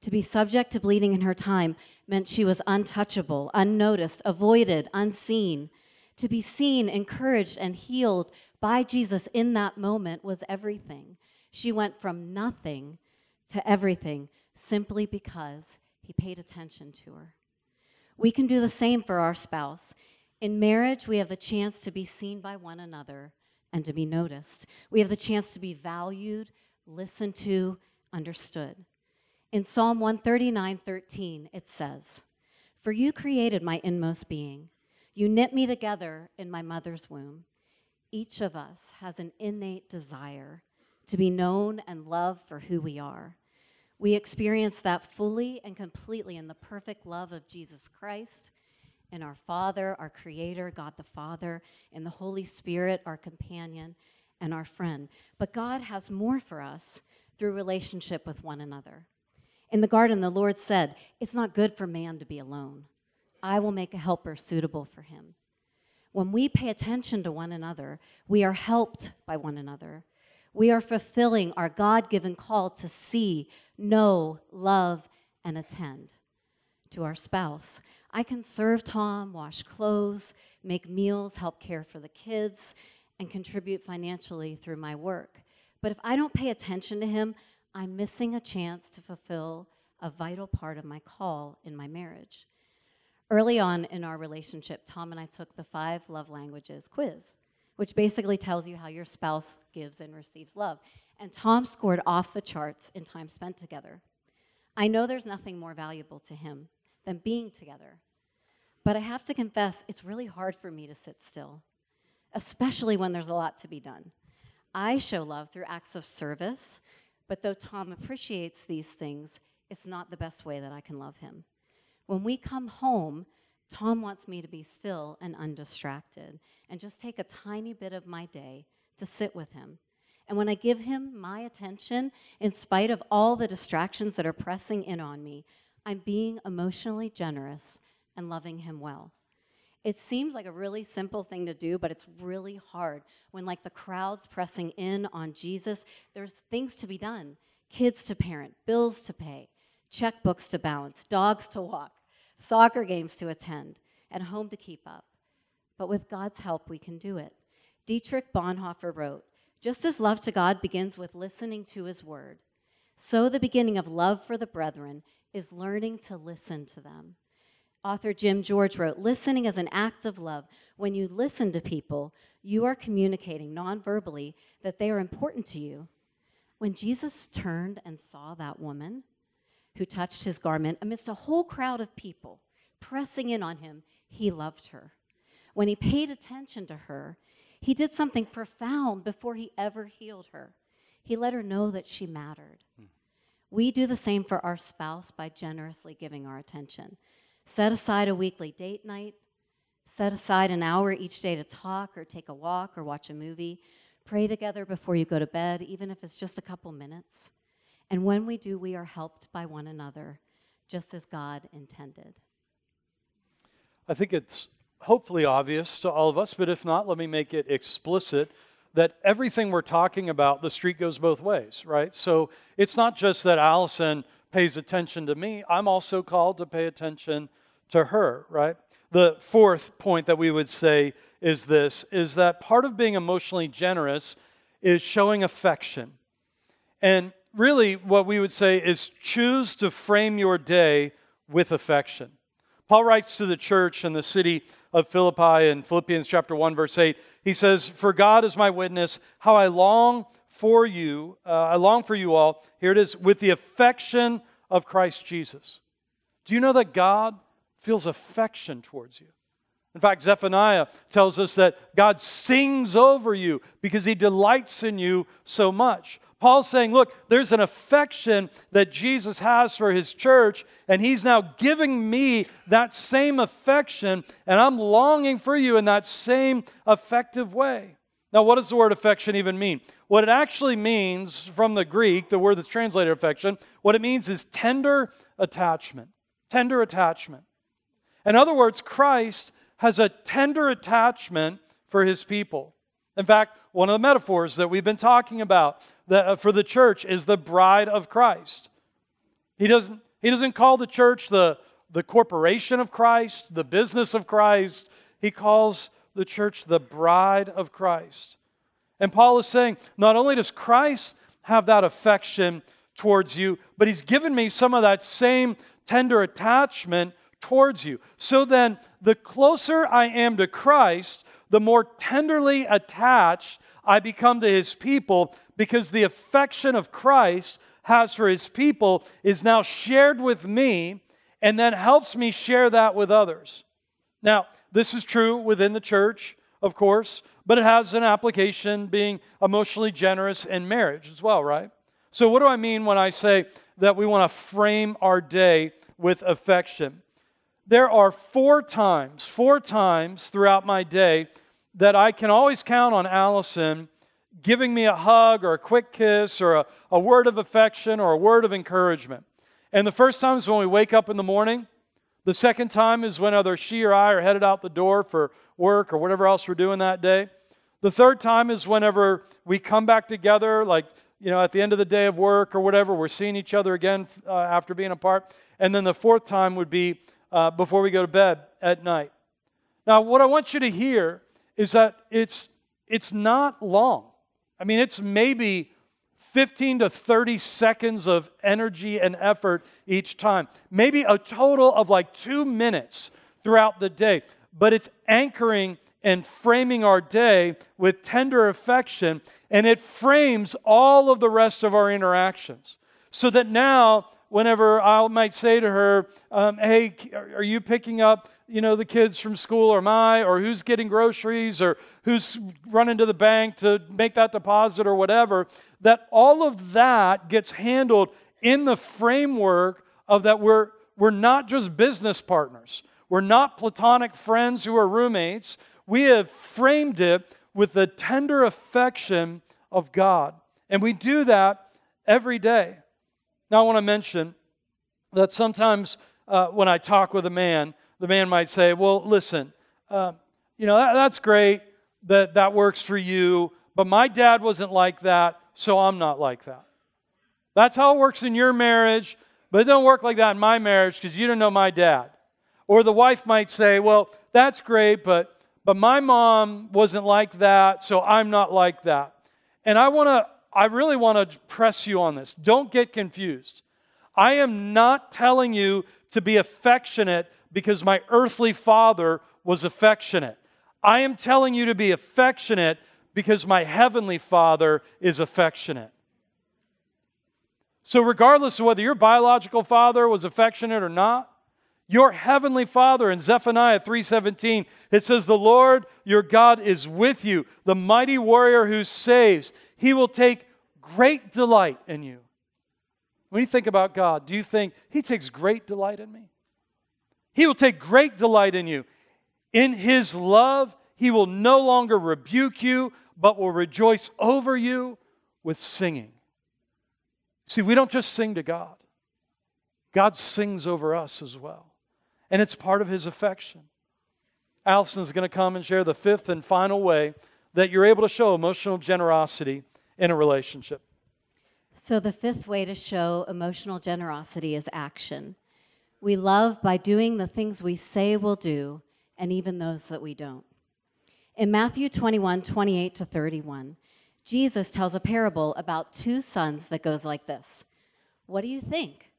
To be subject to bleeding in her time meant she was untouchable, unnoticed, avoided, unseen. To be seen, encouraged, and healed by Jesus in that moment was everything. She went from nothing to everything simply because he paid attention to her. We can do the same for our spouse. In marriage, we have the chance to be seen by one another and to be noticed. We have the chance to be valued, listened to, understood. In Psalm 139:13, it says, "For you created my inmost being. You knit me together in my mother's womb." Each of us has an innate desire to be known and loved for who we are. We experience that fully and completely in the perfect love of Jesus Christ, in our Father, our Creator, God the Father, in the Holy Spirit, our companion, and our friend. But God has more for us through relationship with one another. In the garden, the Lord said, "It's not good for man to be alone. I will make a helper suitable for him." When we pay attention to one another, we are helped by one another. We are fulfilling our God-given call to see, know, love, and attend to our spouse. I can serve Tom, wash clothes, make meals, help care for the kids, and contribute financially through my work. But if I don't pay attention to him, I'm missing a chance to fulfill a vital part of my call in my marriage. Early on in our relationship, Tom and I took the 5 Love Languages quiz, which basically tells you how your spouse gives and receives love. And Tom scored off the charts in time spent together. I know there's nothing more valuable to him than being together. But I have to confess, it's really hard for me to sit still, especially when there's a lot to be done. I show love through acts of service, but though Tom appreciates these things, it's not the best way that I can love him. When we come home, Tom wants me to be still and undistracted and just take a tiny bit of my day to sit with him. And when I give him my attention, in spite of all the distractions that are pressing in on me, I'm being emotionally generous and loving him well. It seems like a really simple thing to do, but it's really hard. When like the crowd's pressing in on Jesus, there's things to be done. Kids to parent, bills to pay, checkbooks to balance, dogs to walk, soccer games to attend, and home to keep up. But with God's help, we can do it. Dietrich Bonhoeffer wrote, "Just as love to God begins with listening to his word, so the beginning of love for the brethren is learning to listen to them." Author Jim George wrote, "Listening is an act of love. When you listen to people, you are communicating non-verbally that they are important to you." When Jesus turned and saw that woman who touched his garment amidst a whole crowd of people pressing in on him, he loved her. When he paid attention to her, he did something profound before he ever healed her. He let her know that she mattered. We do the same for our spouse by generously giving our attention. Set aside a weekly date night. Set aside an hour each day to talk or take a walk or watch a movie. Pray together before you go to bed, even if it's just a couple minutes. And when we do, we are helped by one another, just as God intended. I think it's hopefully obvious to all of us, but if not, let me make it explicit that everything we're talking about, the street goes both ways, right? So it's not just that Allison pays attention to me, I'm also called to pay attention to her, right? The fourth point that we would say is this, is that part of being emotionally generous is showing affection. And really what we would say is choose to frame your day with affection. Paul writes to the church in the city of Philippi in Philippians chapter 1, verse 8. He says, "For God is my witness, how I long for you, I long for you all, here it is, with the affection of Christ Jesus." Do you know that God feels affection towards you? In fact, Zephaniah tells us that God sings over you because He delights in you so much. Paul's saying, look, there's an affection that Jesus has for His church, and He's now giving me that same affection, and I'm longing for you in that same affective way. Now, what does the word affection even mean? What it actually means from the Greek, the word that's translated affection, what it means is tender attachment. Tender attachment. In other words, Christ has a tender attachment for His people. In fact, one of the metaphors that we've been talking about for the church is the bride of Christ. He doesn't call the church the corporation of Christ, the business of Christ. He calls the church the bride of Christ. And Paul is saying, not only does Christ have that affection towards you, but He's given me some of that same tender attachment towards you. So then, the closer I am to Christ, the more tenderly attached I become to His people, because the affection of Christ has for His people is now shared with me, and then helps me share that with others. Now, this is true within the church, of course, but it has an application being emotionally generous in marriage as well, right? So what do I mean when I say that we want to frame our day with affection? There are four times throughout my day that I can always count on Allison giving me a hug or a quick kiss or a word of affection or a word of encouragement. And the first time is when we wake up in the morning. The second time is when either she or I are headed out the door for work or whatever else we're doing that day. The third time is whenever we come back together, like, you know, at the end of the day of work or whatever, we're seeing each other again after being apart. And then the fourth time would be before we go to bed at night. Now, what I want you to hear is that it's not long. I mean, it's maybe 15 to 30 seconds of energy and effort each time. Maybe a total of like 2 minutes throughout the day. But it's anchoring and framing our day with tender affection, and it frames all of the rest of our interactions. So that now, whenever I might say to her, hey, are you picking up, you know, the kids from school or who's getting groceries or who's running to the bank to make that deposit or whatever, that all of that gets handled in the framework of that we're not just business partners. We're not platonic friends who are roommates. We have framed it with the tender affection of God. And we do that every day. Now, I want to mention that sometimes when I talk with a man, the man might say, well, listen, that's great that works for you, but my dad wasn't like that, so I'm not like that. That's how it works in your marriage, but it don't work like that in my marriage because you don't know my dad. Or the wife might say, well, that's great, but my mom wasn't like that, so I'm not like that. And I really want to press you on this. Don't get confused. I am not telling you to be affectionate because my earthly father was affectionate. I am telling you to be affectionate because my heavenly Father is affectionate. So regardless of whether your biological father was affectionate or not, your heavenly Father, in Zephaniah 3:17, it says, "The Lord your God is with you, the mighty warrior who saves. He will take great delight in you." When you think about God, do you think He takes great delight in me? He will take great delight in you. In His love, He will no longer rebuke you, but will rejoice over you with singing. See, we don't just sing to God. God sings over us as well. And it's part of His affection. Allison's going to come and share the fifth and final way that you're able to show emotional generosity in a relationship. So the fifth way to show emotional generosity is action. We love by doing the things we say we'll do, and even those that we don't. In Matthew 21:28 to 31, Jesus tells a parable about two sons that goes like this. What do you think?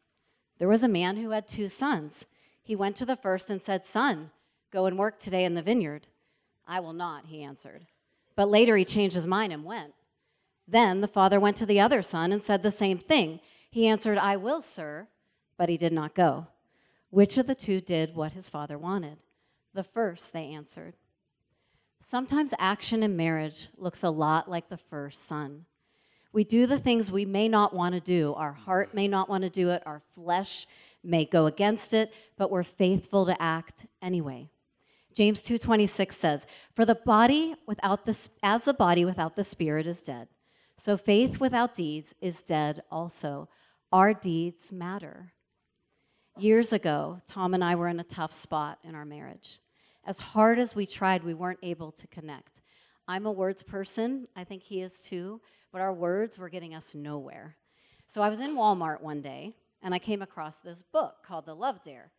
There was a man who had two sons. He went to the first and said, Son, go and work today in the vineyard. I will not, he answered. But later he changed his mind and went. Then the father went to the other son and said the same thing. He answered, I will, sir, but he did not go. Which of the two did what his father wanted? The first, they answered. Sometimes action in marriage looks a lot like the first son. We do the things we may not want to do. Our heart may not want to do it. Our flesh may go against it, but we're faithful to act anyway. James 2:26 says, For the body without the as the body without the spirit is dead, so faith without deeds is dead also. Our deeds matter. Years ago, Tom and I were in a tough spot in our marriage. As hard as we tried, we weren't able to connect. I'm a words person. I think he is too. But our words were getting us nowhere. So I was in Walmart one day, and I came across this book called The Love Dare.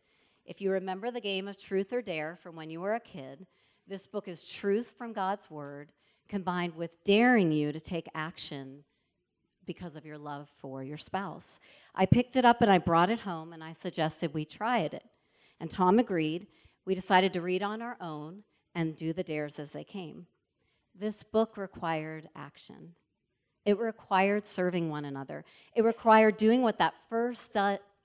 If you remember the game of Truth or Dare from when you were a kid, this book is truth from God's word combined with daring you to take action because of your love for your spouse. I picked it up, and I brought it home, and I suggested we try it. And Tom agreed. We decided to read on our own and do the dares as they came. This book required action. It required serving one another. It required doing what that first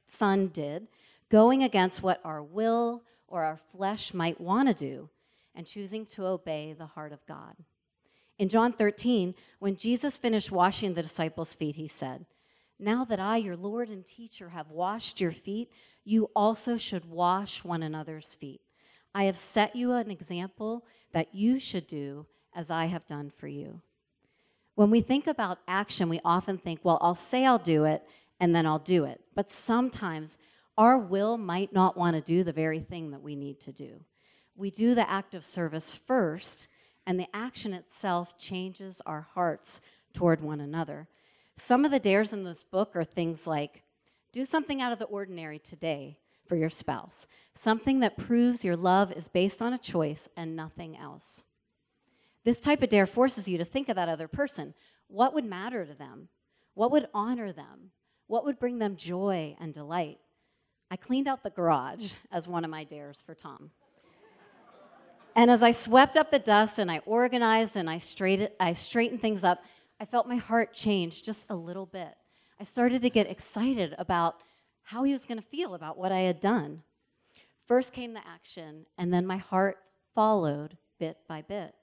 son did, going against what our will or our flesh might want to do, and choosing to obey the heart of God. In John 13, when Jesus finished washing the disciples' feet, he said, Now that I, your Lord and teacher, have washed your feet, you also should wash one another's feet. I have set you an example that you should do as I have done for you. When we think about action, we often think, well, I'll say I'll do it, and then I'll do it. But sometimes our will might not want to do the very thing that we need to do. We do the act of service first, and the action itself changes our hearts toward one another. Some of the dares in this book are things like, do something out of the ordinary today for your spouse, something that proves your love is based on a choice and nothing else. This type of dare forces you to think of that other person. What would matter to them? What would honor them? What would bring them joy and delight? I cleaned out the garage as one of my dares for Tom. And as I swept up the dust and I organized and I straightened things up, I felt my heart change just a little bit. I started to get excited about how he was going to feel about what I had done. First came the action, and then my heart followed bit by bit.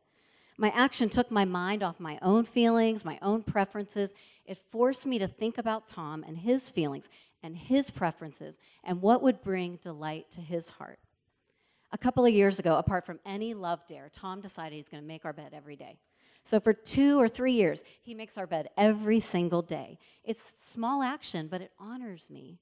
My action took my mind off my own feelings, my own preferences. It forced me to think about Tom and his feelings and his preferences and what would bring delight to his heart. A couple of years ago, apart from any love dare, Tom decided he's going to make our bed every day. So for 2 or 3 years, he makes our bed every single day. It's small action, but it honors me.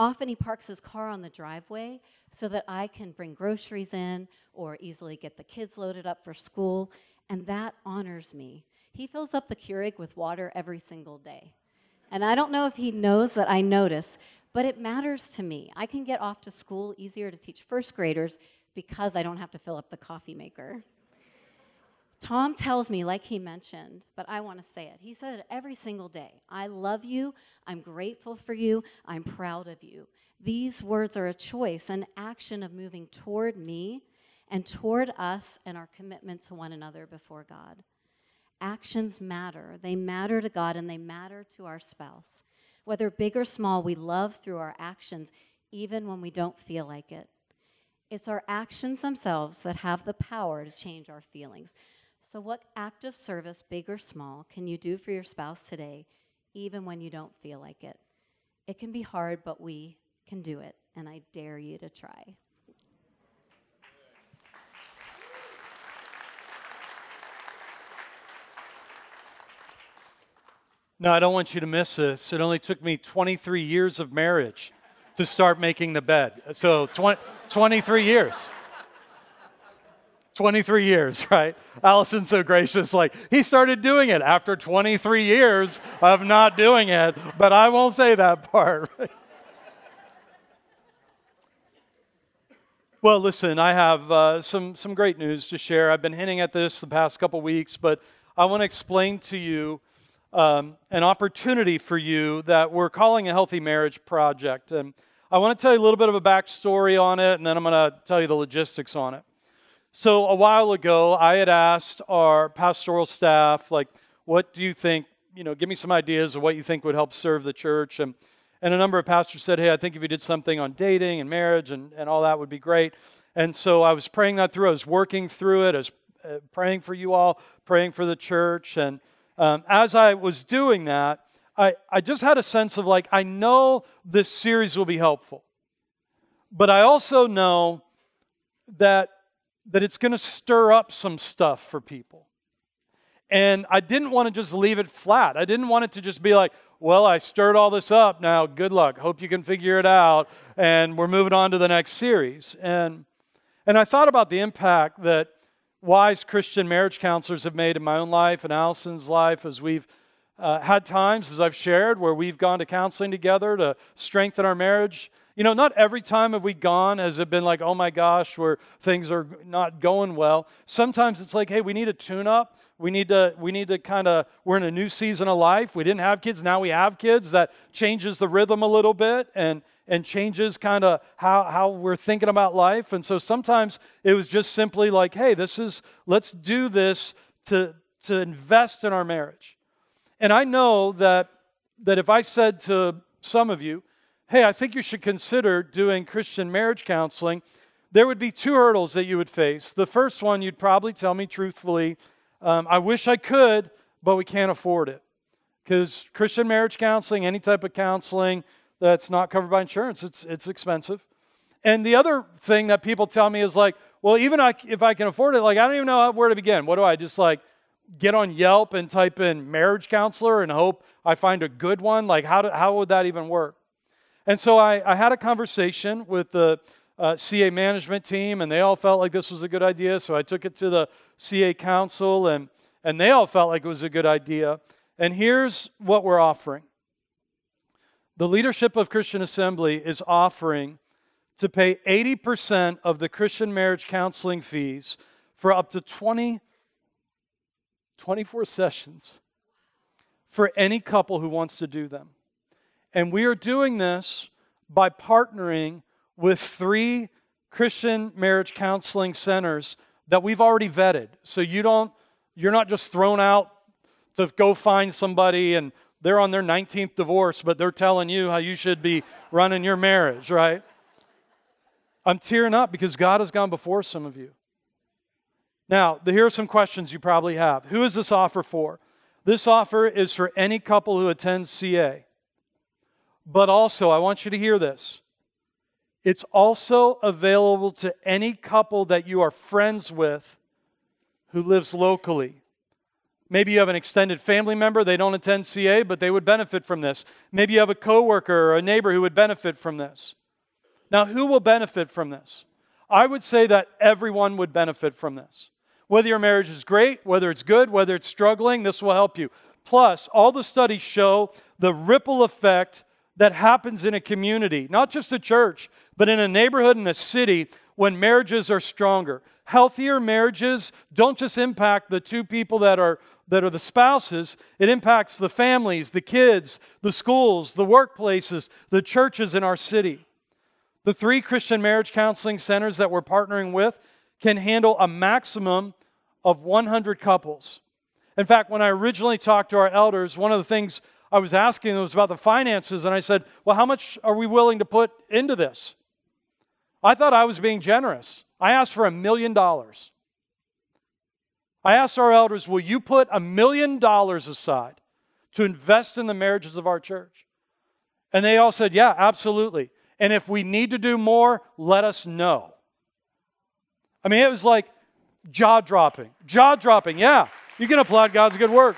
Often he parks his car on the driveway so that I can bring groceries in or easily get the kids loaded up for school, and that honors me. He fills up the Keurig with water every single day. And I don't know if he knows that I notice, but it matters to me. I can get off to school easier to teach first graders because I don't have to fill up the coffee maker. Tom tells me, like he mentioned, but I want to say it. He said it every single day. I love you. I'm grateful for you. I'm proud of you. These words are a choice, an action of moving toward me and toward us and our commitment to one another before God. Actions matter. They matter to God and they matter to our spouse. Whether big or small, we love through our actions, even when we don't feel like it. It's our actions themselves that have the power to change our feelings. So what act of service, big or small, can you do for your spouse today, even when you don't feel like it? It can be hard, but we can do it, and I dare you to try. No, I don't want you to miss this. It only took me 23 years of marriage to start making the bed. So 23 years. 23 years, right? Allison's so gracious, like, he started doing it after 23 years of not doing it, but I won't say that part. Well, listen, I have some great news to share. I've been hinting at this the past couple weeks, but I want to explain to you an opportunity for you that we're calling a Healthy Marriage Project. And I want to tell you a little bit of a backstory on it, and then I'm going to tell you the logistics on it. So a while ago, I had asked our pastoral staff, like, what do you think, you know, give me some ideas of what you think would help serve the church. And a number of pastors said, hey, I think if you did something on dating and marriage and all that would be great. And so I was praying that through. I was working through it. I was praying for you all, praying for the church. And as I was doing that, I just had a sense of like, I know this series will be helpful. But I also know that it's going to stir up some stuff for people. And I didn't want to just leave it flat. I didn't want it to just be like, well, I stirred all this up. Now, good luck. Hope you can figure it out. And we're moving on to the next series. And I thought about the impact that wise Christian marriage counselors have made in my own life and Allison's life as we've had times, as I've shared, where we've gone to counseling together to strengthen our marriage. You know, not every time have we gone has it been like, oh my gosh, where things are not going well. Sometimes it's like, hey, we need a tune-up. We need to kind of, we're in a new season of life. We didn't have kids, now we have kids. That changes the rhythm a little bit and changes kind of how we're thinking about life. And so sometimes it was just simply like, hey, let's do this to invest in our marriage. And I know that if I said to some of you, hey, I think you should consider doing Christian marriage counseling, there would be two hurdles that you would face. The first one, you'd probably tell me truthfully, I wish I could, but we can't afford it. Because Christian marriage counseling, any type of counseling that's not covered by insurance, it's expensive. And the other thing that people tell me is like, well, even if I can afford it, like I don't even know where to begin. What do I just like get on Yelp and type in marriage counselor and hope I find a good one? Like how would that even work? And so I had a conversation with the CA management team, and they all felt like this was a good idea. So I took it to the CA council, and they all felt like it was a good idea. And here's what we're offering. The leadership of Christian Assembly is offering to pay 80% of the Christian marriage counseling fees for up to 24 sessions for any couple who wants to do them. And we are doing this by partnering with 3 Christian marriage counseling centers that we've already vetted. So you're not just thrown out to go find somebody and they're on their 19th divorce, but they're telling you how you should be running your marriage, right? I'm tearing up because God has gone before some of you. Now, here are some questions you probably have. Who is this offer for? This offer is for any couple who attends CA. But also, I want you to hear this. It's also available to any couple that you are friends with who lives locally. Maybe you have an extended family member, they don't attend CA, but they would benefit from this. Maybe you have a coworker or a neighbor who would benefit from this. Now, who will benefit from this? I would say that everyone would benefit from this. Whether your marriage is great, whether it's good, whether it's struggling, this will help you. Plus, all the studies show the ripple effect that happens in a community, not just a church, but in a neighborhood and a city when marriages are stronger. Healthier marriages don't just impact the two people that are the spouses, it impacts the families, the kids, the schools, the workplaces, the churches in our city. The 3 Christian marriage counseling centers that we're partnering with can handle a maximum of 100 couples. In fact, when I originally talked to our elders, one of the things I was asking them about the finances, and I said, well, how much are we willing to put into this? I thought I was being generous. I asked for $1 million. I asked our elders, will you put $1 million aside to invest in the marriages of our church? And they all said, yeah, absolutely. And if we need to do more, let us know. I mean, it was like jaw-dropping. Jaw-dropping, yeah. You can applaud God's good work.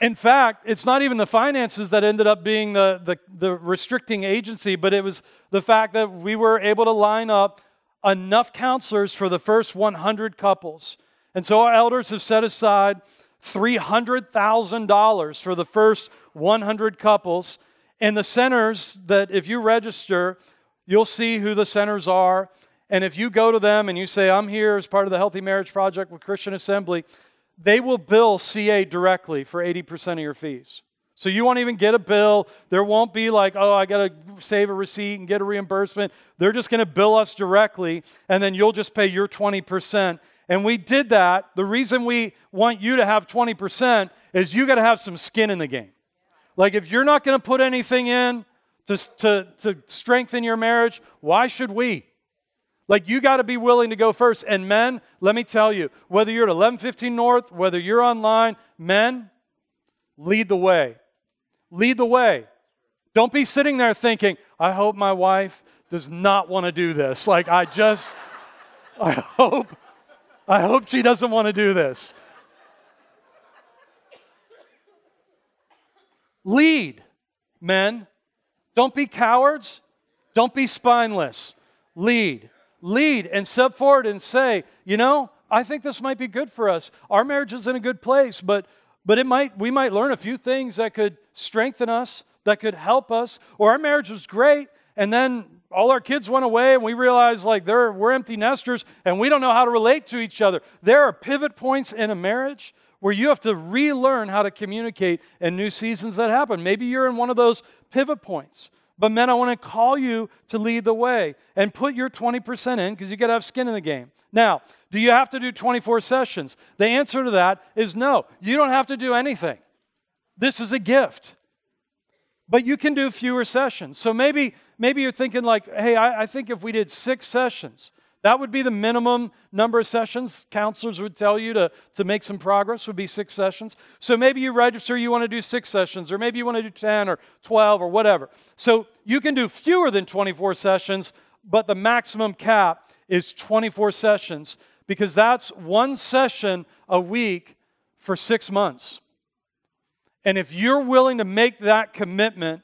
In fact, it's not even the finances that ended up being the restricting agency, but it was the fact that we were able to line up enough counselors for the first 100 couples. And so our elders have set aside $300,000 for the first 100 couples. And the centers that if you register, you'll see who the centers are. And if you go to them and you say, I'm here as part of the Healthy Marriage Project with Christian Assembly, they will bill CA directly for 80% of your fees. So you won't even get a bill. There won't be like, oh, I got to save a receipt and get a reimbursement. They're just going to bill us directly, and then you'll just pay your 20%. And we did that. The reason we want you to have 20% is you got to have some skin in the game. Like, if you're not going to put anything in to strengthen your marriage, why should we? Like, you got to be willing to go first. And men, let me tell you, whether you're at 1115 North, whether you're online, men, lead the way. Lead the way. Don't be sitting there thinking, I hope my wife does not want to do this. Like, I hope she doesn't want to do this. Lead, men. Don't be cowards. Don't be spineless. Lead. Lead and step forward and say, you know, I think this might be good for us. Our marriage is in a good place, but we might learn a few things that could strengthen us, that could help us. Or our marriage was great, and then all our kids went away, and we realized like we're empty nesters, and we don't know how to relate to each other. There are pivot points in a marriage where you have to relearn how to communicate in new seasons that happen. Maybe you're in one of those pivot points. But men, I want to call you to lead the way and put your 20% in, because you got to have skin in the game. Now, do you have to do 24 sessions? The answer to that is no. You don't have to do anything. This is a gift. But you can do fewer sessions. So maybe you're thinking like, hey, I think if we did 6 sessions, that would be the minimum number of sessions. Counselors would tell you to make some progress would be 6 sessions. So maybe you register, you want to do 6 sessions, or maybe you want to do 10 or 12 or whatever. So you can do fewer than 24 sessions, but the maximum cap is 24 sessions, because that's 1 session a week for 6 months. And if you're willing to make that commitment,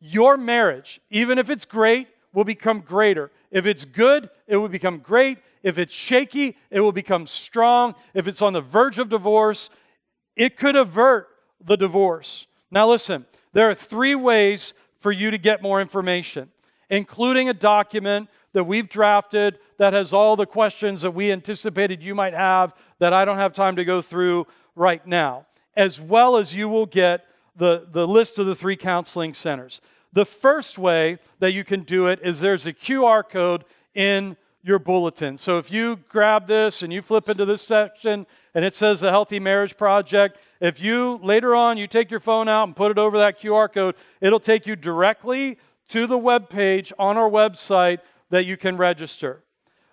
your marriage, even if it's great, will become greater. If it's good, it will become great. If it's shaky, it will become strong. If it's on the verge of divorce, it could avert the divorce. Now listen, there are 3 ways for you to get more information, including a document that we've drafted that has all the questions that we anticipated you might have that I don't have time to go through right now, as well as you will get the list of the 3 counseling centers. The first way that you can do it is there's a QR code in your bulletin. So if you grab this and you flip into this section and it says the Healthy Marriage Project, if you later on you take your phone out and put it over that QR code, it'll take you directly to the web page on our website that you can register.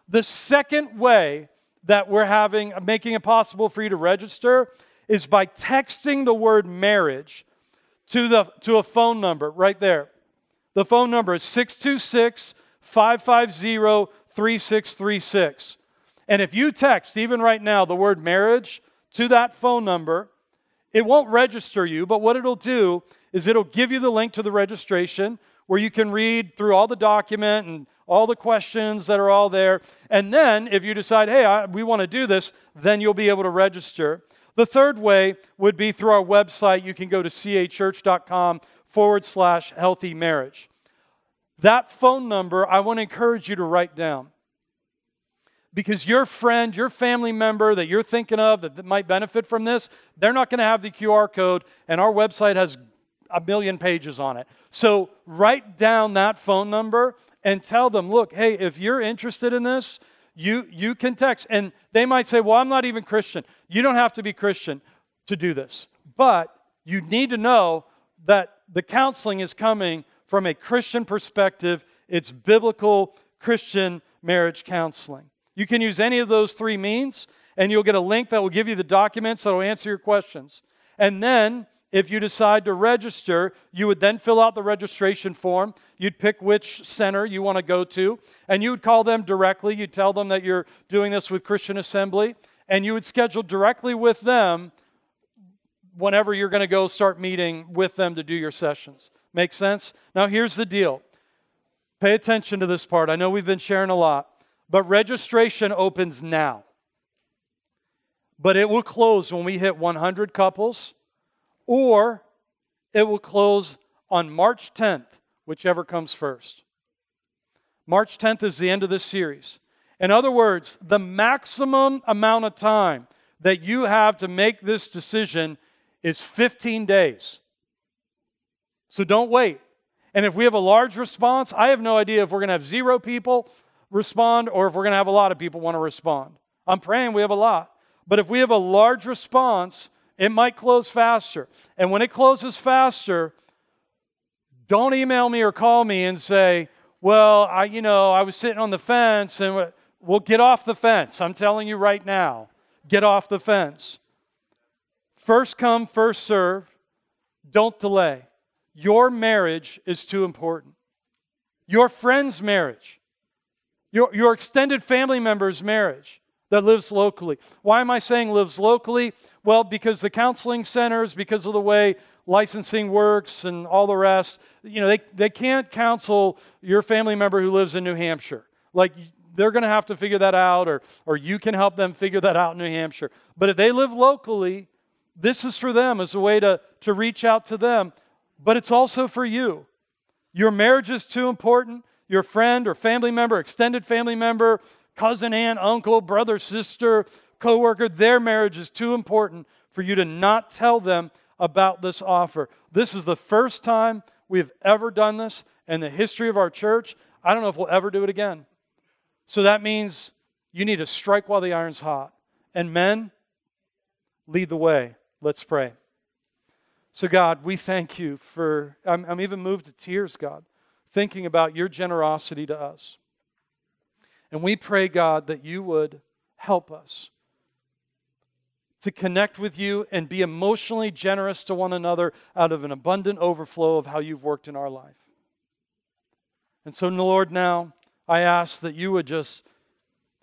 The second way that we're making it possible for you to register is by texting the word marriage to a phone number right there. The phone number is 626-550-3636. And if you text, even right now, the word marriage to that phone number, it won't register you, but what it'll do is it'll give you the link to the registration where you can read through all the document and all the questions that are all there. And then if you decide, hey, we want to do this, then you'll be able to register. The third way would be through our website. You can go to cachurch.com/healthy marriage. That phone number, I want to encourage you to write down, because your friend, your family member that you're thinking of that might benefit from this, they're not going to have the QR code, and our website has a million pages on it. So write down that phone number and tell them, look, hey, if you're interested in this, you can text. And they might say, well, I'm not even Christian. You don't have to be Christian to do this. But you need to know that the counseling is coming from a Christian perspective. It's biblical Christian marriage counseling. You can use any of those 3 means, and you'll get a link that will give you the documents that will answer your questions. And then if you decide to register, you would then fill out the registration form. You'd pick which center you want to go to, and you would call them directly. You'd tell them that you're doing this with Christian Assembly, and you would schedule directly with them whenever you're going to go start meeting with them to do your sessions. Make sense? Now, here's the deal. Pay attention to this part. I know we've been sharing a lot, but registration opens now. But it will close when we hit 100 couples, or it will close on March 10th, whichever comes first. March 10th is the end of this series. In other words, the maximum amount of time that you have to make this decision is 15 days. So don't wait. And if we have a large response, I have no idea if we're going to have 0 people respond or if we're going to have a lot of people want to respond. I'm praying we have a lot. But if we have a large response, it might close faster. And when it closes faster, don't email me or call me and say, well, I was sitting on the fence, and we'll get off the fence. I'm telling you right now, get off the fence. First come, first serve. Don't delay. Your marriage is too important. Your friend's marriage, your extended family member's marriage that lives locally. Why am I saying lives locally? Well, because the counseling centers, because of the way licensing works and all the rest, they can't counsel your family member who lives in New Hampshire. Like, they're going to have to figure that out, or you can help them figure that out in New Hampshire. But if they live locally, this is for them as a way to reach out to them. But it's also for you. Your marriage is too important. Your friend or family member, extended family member, cousin, aunt, uncle, brother, sister, coworker, their marriage is too important for you to not tell them about this offer. This is the first time we've ever done this in the history of our church. I don't know if we'll ever do it again. So that means you need to strike while the iron's hot. And men, lead the way. Let's pray. So God, we thank you for, I'm even moved to tears, God, thinking about your generosity to us. And we pray, God, that you would help us to connect with you and be emotionally generous to one another out of an abundant overflow of how you've worked in our life. And so, Lord, now I ask that you would just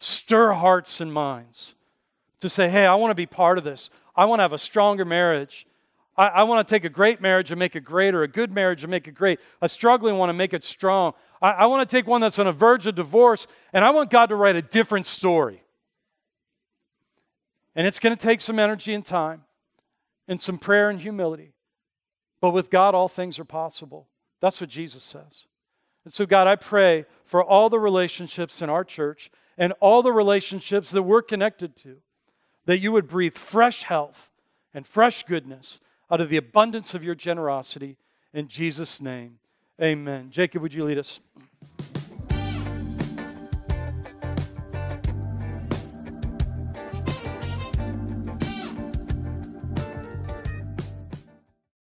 stir hearts and minds to say, hey, I want to be part of this. I want to have a stronger marriage. I want to take a great marriage and make it greater, a good marriage and make it great, a struggling one and make it strong. I want to take one that's on a verge of divorce, and I want God to write a different story. And it's going to take some energy and time and some prayer and humility. But with God, all things are possible. That's what Jesus says. And so, God, I pray for all the relationships in our church and all the relationships that we're connected to, that you would breathe fresh health and fresh goodness out of the abundance of your generosity. In Jesus' name, amen. Jacob, would you lead us?